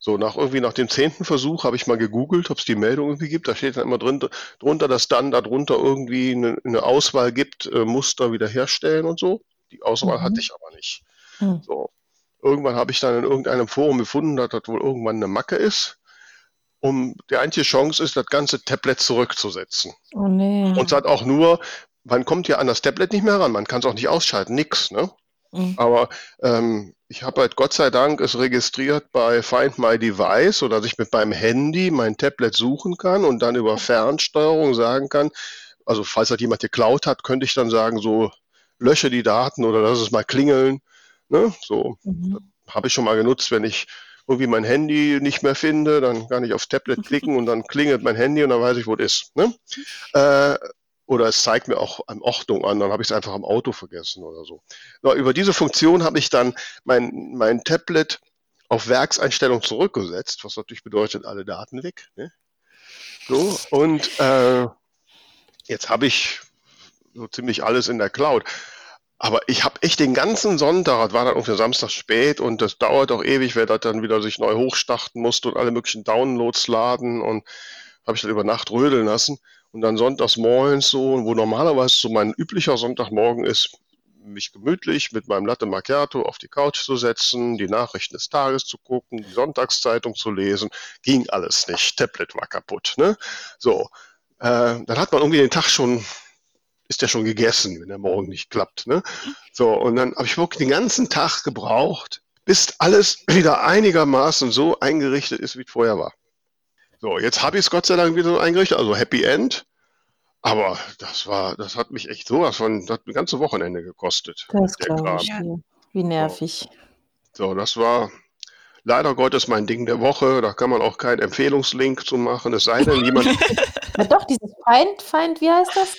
So, nach irgendwie nach dem zehnten Versuch habe ich mal gegoogelt, ob es die Meldung irgendwie gibt. Da steht dann immer drin, drunter, dass dann darunter irgendwie eine, eine Auswahl gibt, äh, Muster wiederherstellen und so. Die Auswahl mhm. hatte ich aber nicht. Mhm. So. Irgendwann habe ich dann in irgendeinem Forum gefunden, dass das wohl irgendwann eine Macke ist. Um, die einzige Chance ist, das ganze Tablet zurückzusetzen. Oh nee. Und es hat auch nur, man kommt ja an das Tablet nicht mehr ran, man kann es auch nicht ausschalten, nix, ne? Mhm. Aber ähm, ich habe halt Gott sei Dank es registriert bei Find My Device, sodass ich mit meinem Handy mein Tablet suchen kann und dann über Fernsteuerung sagen kann, also falls das jemand geklaut hat, könnte ich dann sagen, so lösche die Daten oder lass es mal klingeln, ne? So, mhm. habe ich schon mal genutzt, wenn ich irgendwie mein Handy nicht mehr finde, dann kann ich aufs Tablet klicken und dann klingelt mein Handy und dann weiß ich, wo es ist. Ne? Äh, oder es zeigt mir auch eine Ordnung an, dann habe ich es einfach am Auto vergessen oder so. Na, über diese Funktion habe ich dann mein, mein Tablet auf Werkseinstellung zurückgesetzt, was natürlich bedeutet, alle Daten weg. Ne? So, und äh, jetzt habe ich so ziemlich alles in der Cloud. Aber ich habe echt den ganzen Sonntag, das war dann irgendwie Samstag spät und das dauert auch ewig, weil das dann wieder sich neu hochstarten musste und alle möglichen Downloads laden und habe ich dann über Nacht rödeln lassen. Und dann sonntags morgens so, wo normalerweise so mein üblicher Sonntagmorgen ist, mich gemütlich mit meinem Latte Macchiato auf die Couch zu setzen, die Nachrichten des Tages zu gucken, die Sonntagszeitung zu lesen, ging alles nicht. Tablet war kaputt. Ne? So, äh, dann hat man irgendwie den Tag schon... ist der schon gegessen, wenn der morgen nicht klappt. Ne? So, und dann habe ich wirklich den ganzen Tag gebraucht, bis alles wieder einigermaßen so eingerichtet ist, wie es vorher war. So, jetzt habe ich es Gott sei Dank wieder so eingerichtet, also Happy End. Aber das war, das hat mich echt sowas von, das hat ein ganzes Wochenende gekostet. Das glaube ich, wie nervig. So. so, das war leider Gottes mein Ding der Woche. Da kann man auch keinen Empfehlungslink zu machen, es sei denn, jemand... Na doch, dieses Feind, Feind, wie heißt das?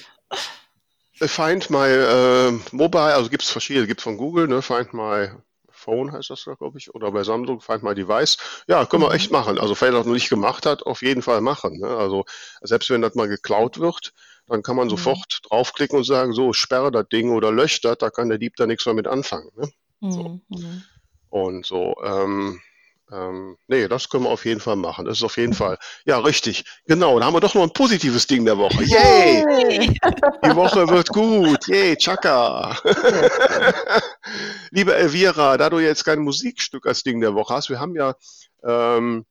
Find My äh, Mobile, also gibt es verschiedene, gibt es von Google, ne? Find My Phone heißt das, glaube ich, oder bei Samsung Find My Device. Ja, können wir echt machen. Also, wer das noch nicht gemacht hat, auf jeden Fall machen. Ne? Also, selbst wenn das mal geklaut wird, dann kann man mhm. sofort draufklicken und sagen, so, sperre das Ding oder lösch das, da kann der Dieb da nichts mehr mit anfangen. Ne? So. Mhm. Und so, ähm, ähm, nee, das können wir auf jeden Fall machen. Das ist auf jeden Fall, ja, richtig. Genau, da haben wir doch noch ein positives Ding der Woche. Yay! Yay. Die Woche wird gut. Yay, Chaka! Liebe Elvira, da du jetzt kein Musikstück als Ding der Woche hast, wir haben ja ähm,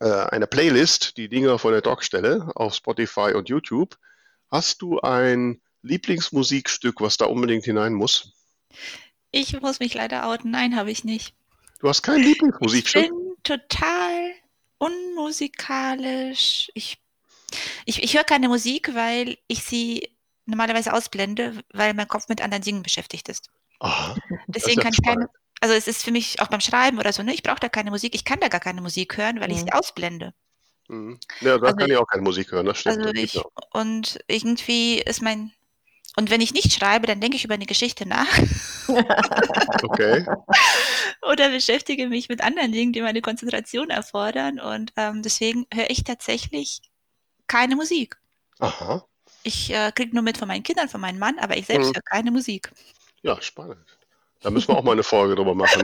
äh, eine Playlist, die Dinger von der Talkstelle auf Spotify und YouTube. Hast du ein Lieblingsmusikstück, was da unbedingt hinein muss? Ich muss mich leider outen. Nein, habe ich nicht. Du hast kein Lieblingsmusikstück? Ich bin total unmusikalisch. Ich, ich, ich höre keine Musik, weil ich sie normalerweise ausblende, weil mein Kopf mit anderen Dingen beschäftigt ist. Oh, deswegen ist ja kann ich keine, Also es ist für mich auch beim Schreiben oder so, ne, ich brauche da keine Musik, ich kann da gar keine Musik hören, weil mhm. ich sie ausblende. Mhm. Ja, da also kann ich auch keine Musik hören, das stimmt. Also das ich, und irgendwie ist mein... Und wenn ich nicht schreibe, dann denke ich über eine Geschichte nach. Okay. Oder beschäftige mich mit anderen Dingen, die meine Konzentration erfordern. Und ähm, deswegen höre ich tatsächlich keine Musik. Aha. Ich äh, kriege nur mit von meinen Kindern, von meinem Mann, aber ich selbst mhm. höre keine Musik. Ja, spannend. Da müssen wir auch mal eine Folge drüber machen.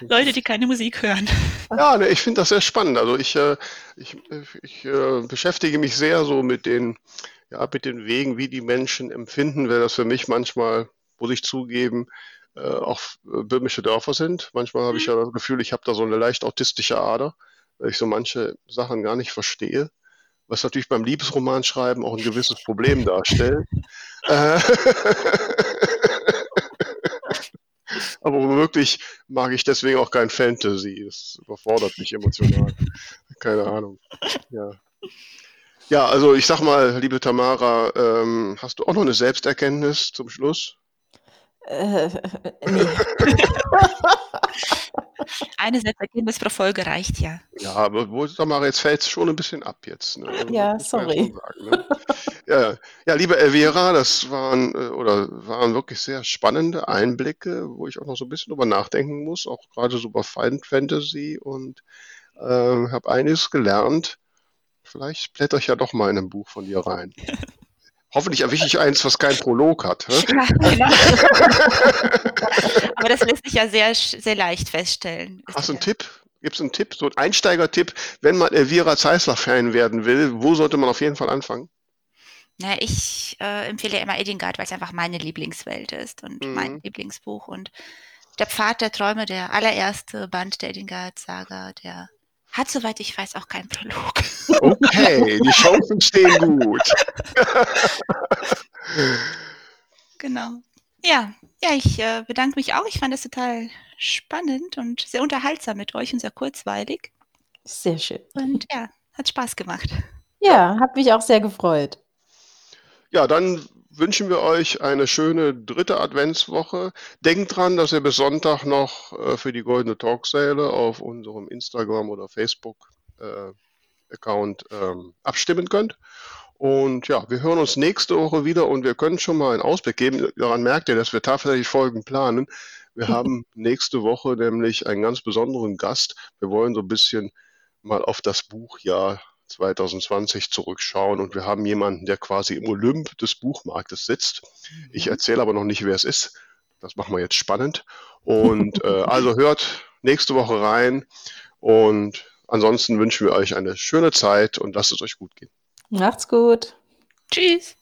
Leute, die keine Musik hören. Ja, ne, ich finde das sehr spannend. Also ich, äh, ich, ich äh, beschäftige mich sehr so mit den... Ja, mit den Wegen, wie die Menschen empfinden, wäre das für mich manchmal, muss ich zugeben, äh, auch böhmische Dörfer sind. Manchmal habe ich ja das Gefühl, ich habe da so eine leicht autistische Ader, weil ich so manche Sachen gar nicht verstehe, was natürlich beim Liebesromanschreiben auch ein gewisses Problem darstellt. äh, Aber womöglich mag ich deswegen auch kein Fantasy. Das überfordert mich emotional. Keine Ahnung. Ja. Ja, also ich sag mal, liebe Tamara, ähm, hast du auch noch eine Selbsterkenntnis zum Schluss? Äh, nee. Eine Selbsterkenntnis pro Folge reicht ja. Ja, aber wo, Tamara, jetzt fällt es schon ein bisschen ab jetzt. Ne? Also, ja, sorry. Sagen, ne? ja, ja, liebe Elvira, das waren, oder waren wirklich sehr spannende Einblicke, wo ich auch noch so ein bisschen drüber nachdenken muss, auch gerade so über Fantasy und ähm, habe einiges gelernt. Vielleicht blätter ich ja doch mal in einem Buch von dir rein. Hoffentlich erwische ich eins, was keinen Prolog hat. Ja, genau. Aber das lässt sich ja sehr, sehr leicht feststellen. Hast du einen Tipp? Gibt es einen Tipp? So einen Einsteigertipp, wenn man Elvira Zeißler-Fan werden will, wo sollte man auf jeden Fall anfangen? Na, ich äh, empfehle immer Edingard, weil es einfach meine Lieblingswelt ist und mhm. mein Lieblingsbuch. Und der Pfad der Träume, der allererste Band der Edingard-Saga, der hat, soweit ich weiß, auch keinen Prolog. Okay, die Chancen stehen gut. Genau. Ja, ja, ich äh, bedanke mich auch. Ich fand das total spannend und sehr unterhaltsam mit euch und sehr kurzweilig. Sehr schön. Und ja, hat Spaß gemacht. Ja, hat mich auch sehr gefreut. Ja, dann wünschen wir euch eine schöne dritte Adventswoche. Denkt dran, dass ihr bis Sonntag noch äh, für die Goldene Talksäle auf unserem Instagram- oder Facebook-Account äh, ähm, abstimmen könnt. Und ja, wir hören uns nächste Woche wieder und wir können schon mal einen Ausblick geben. Daran merkt ihr, dass wir tatsächlich Folgen planen. Wir haben nächste Woche nämlich einen ganz besonderen Gast. Wir wollen so ein bisschen mal auf das Buchjahr zwanzig zwanzig zurückschauen und wir haben jemanden, der quasi im Olymp des Buchmarktes sitzt. Ich erzähle aber noch nicht, wer es ist. Das machen wir jetzt spannend. Und äh, also hört nächste Woche rein und ansonsten wünschen wir euch eine schöne Zeit und lasst es euch gut gehen. Macht's gut. Tschüss.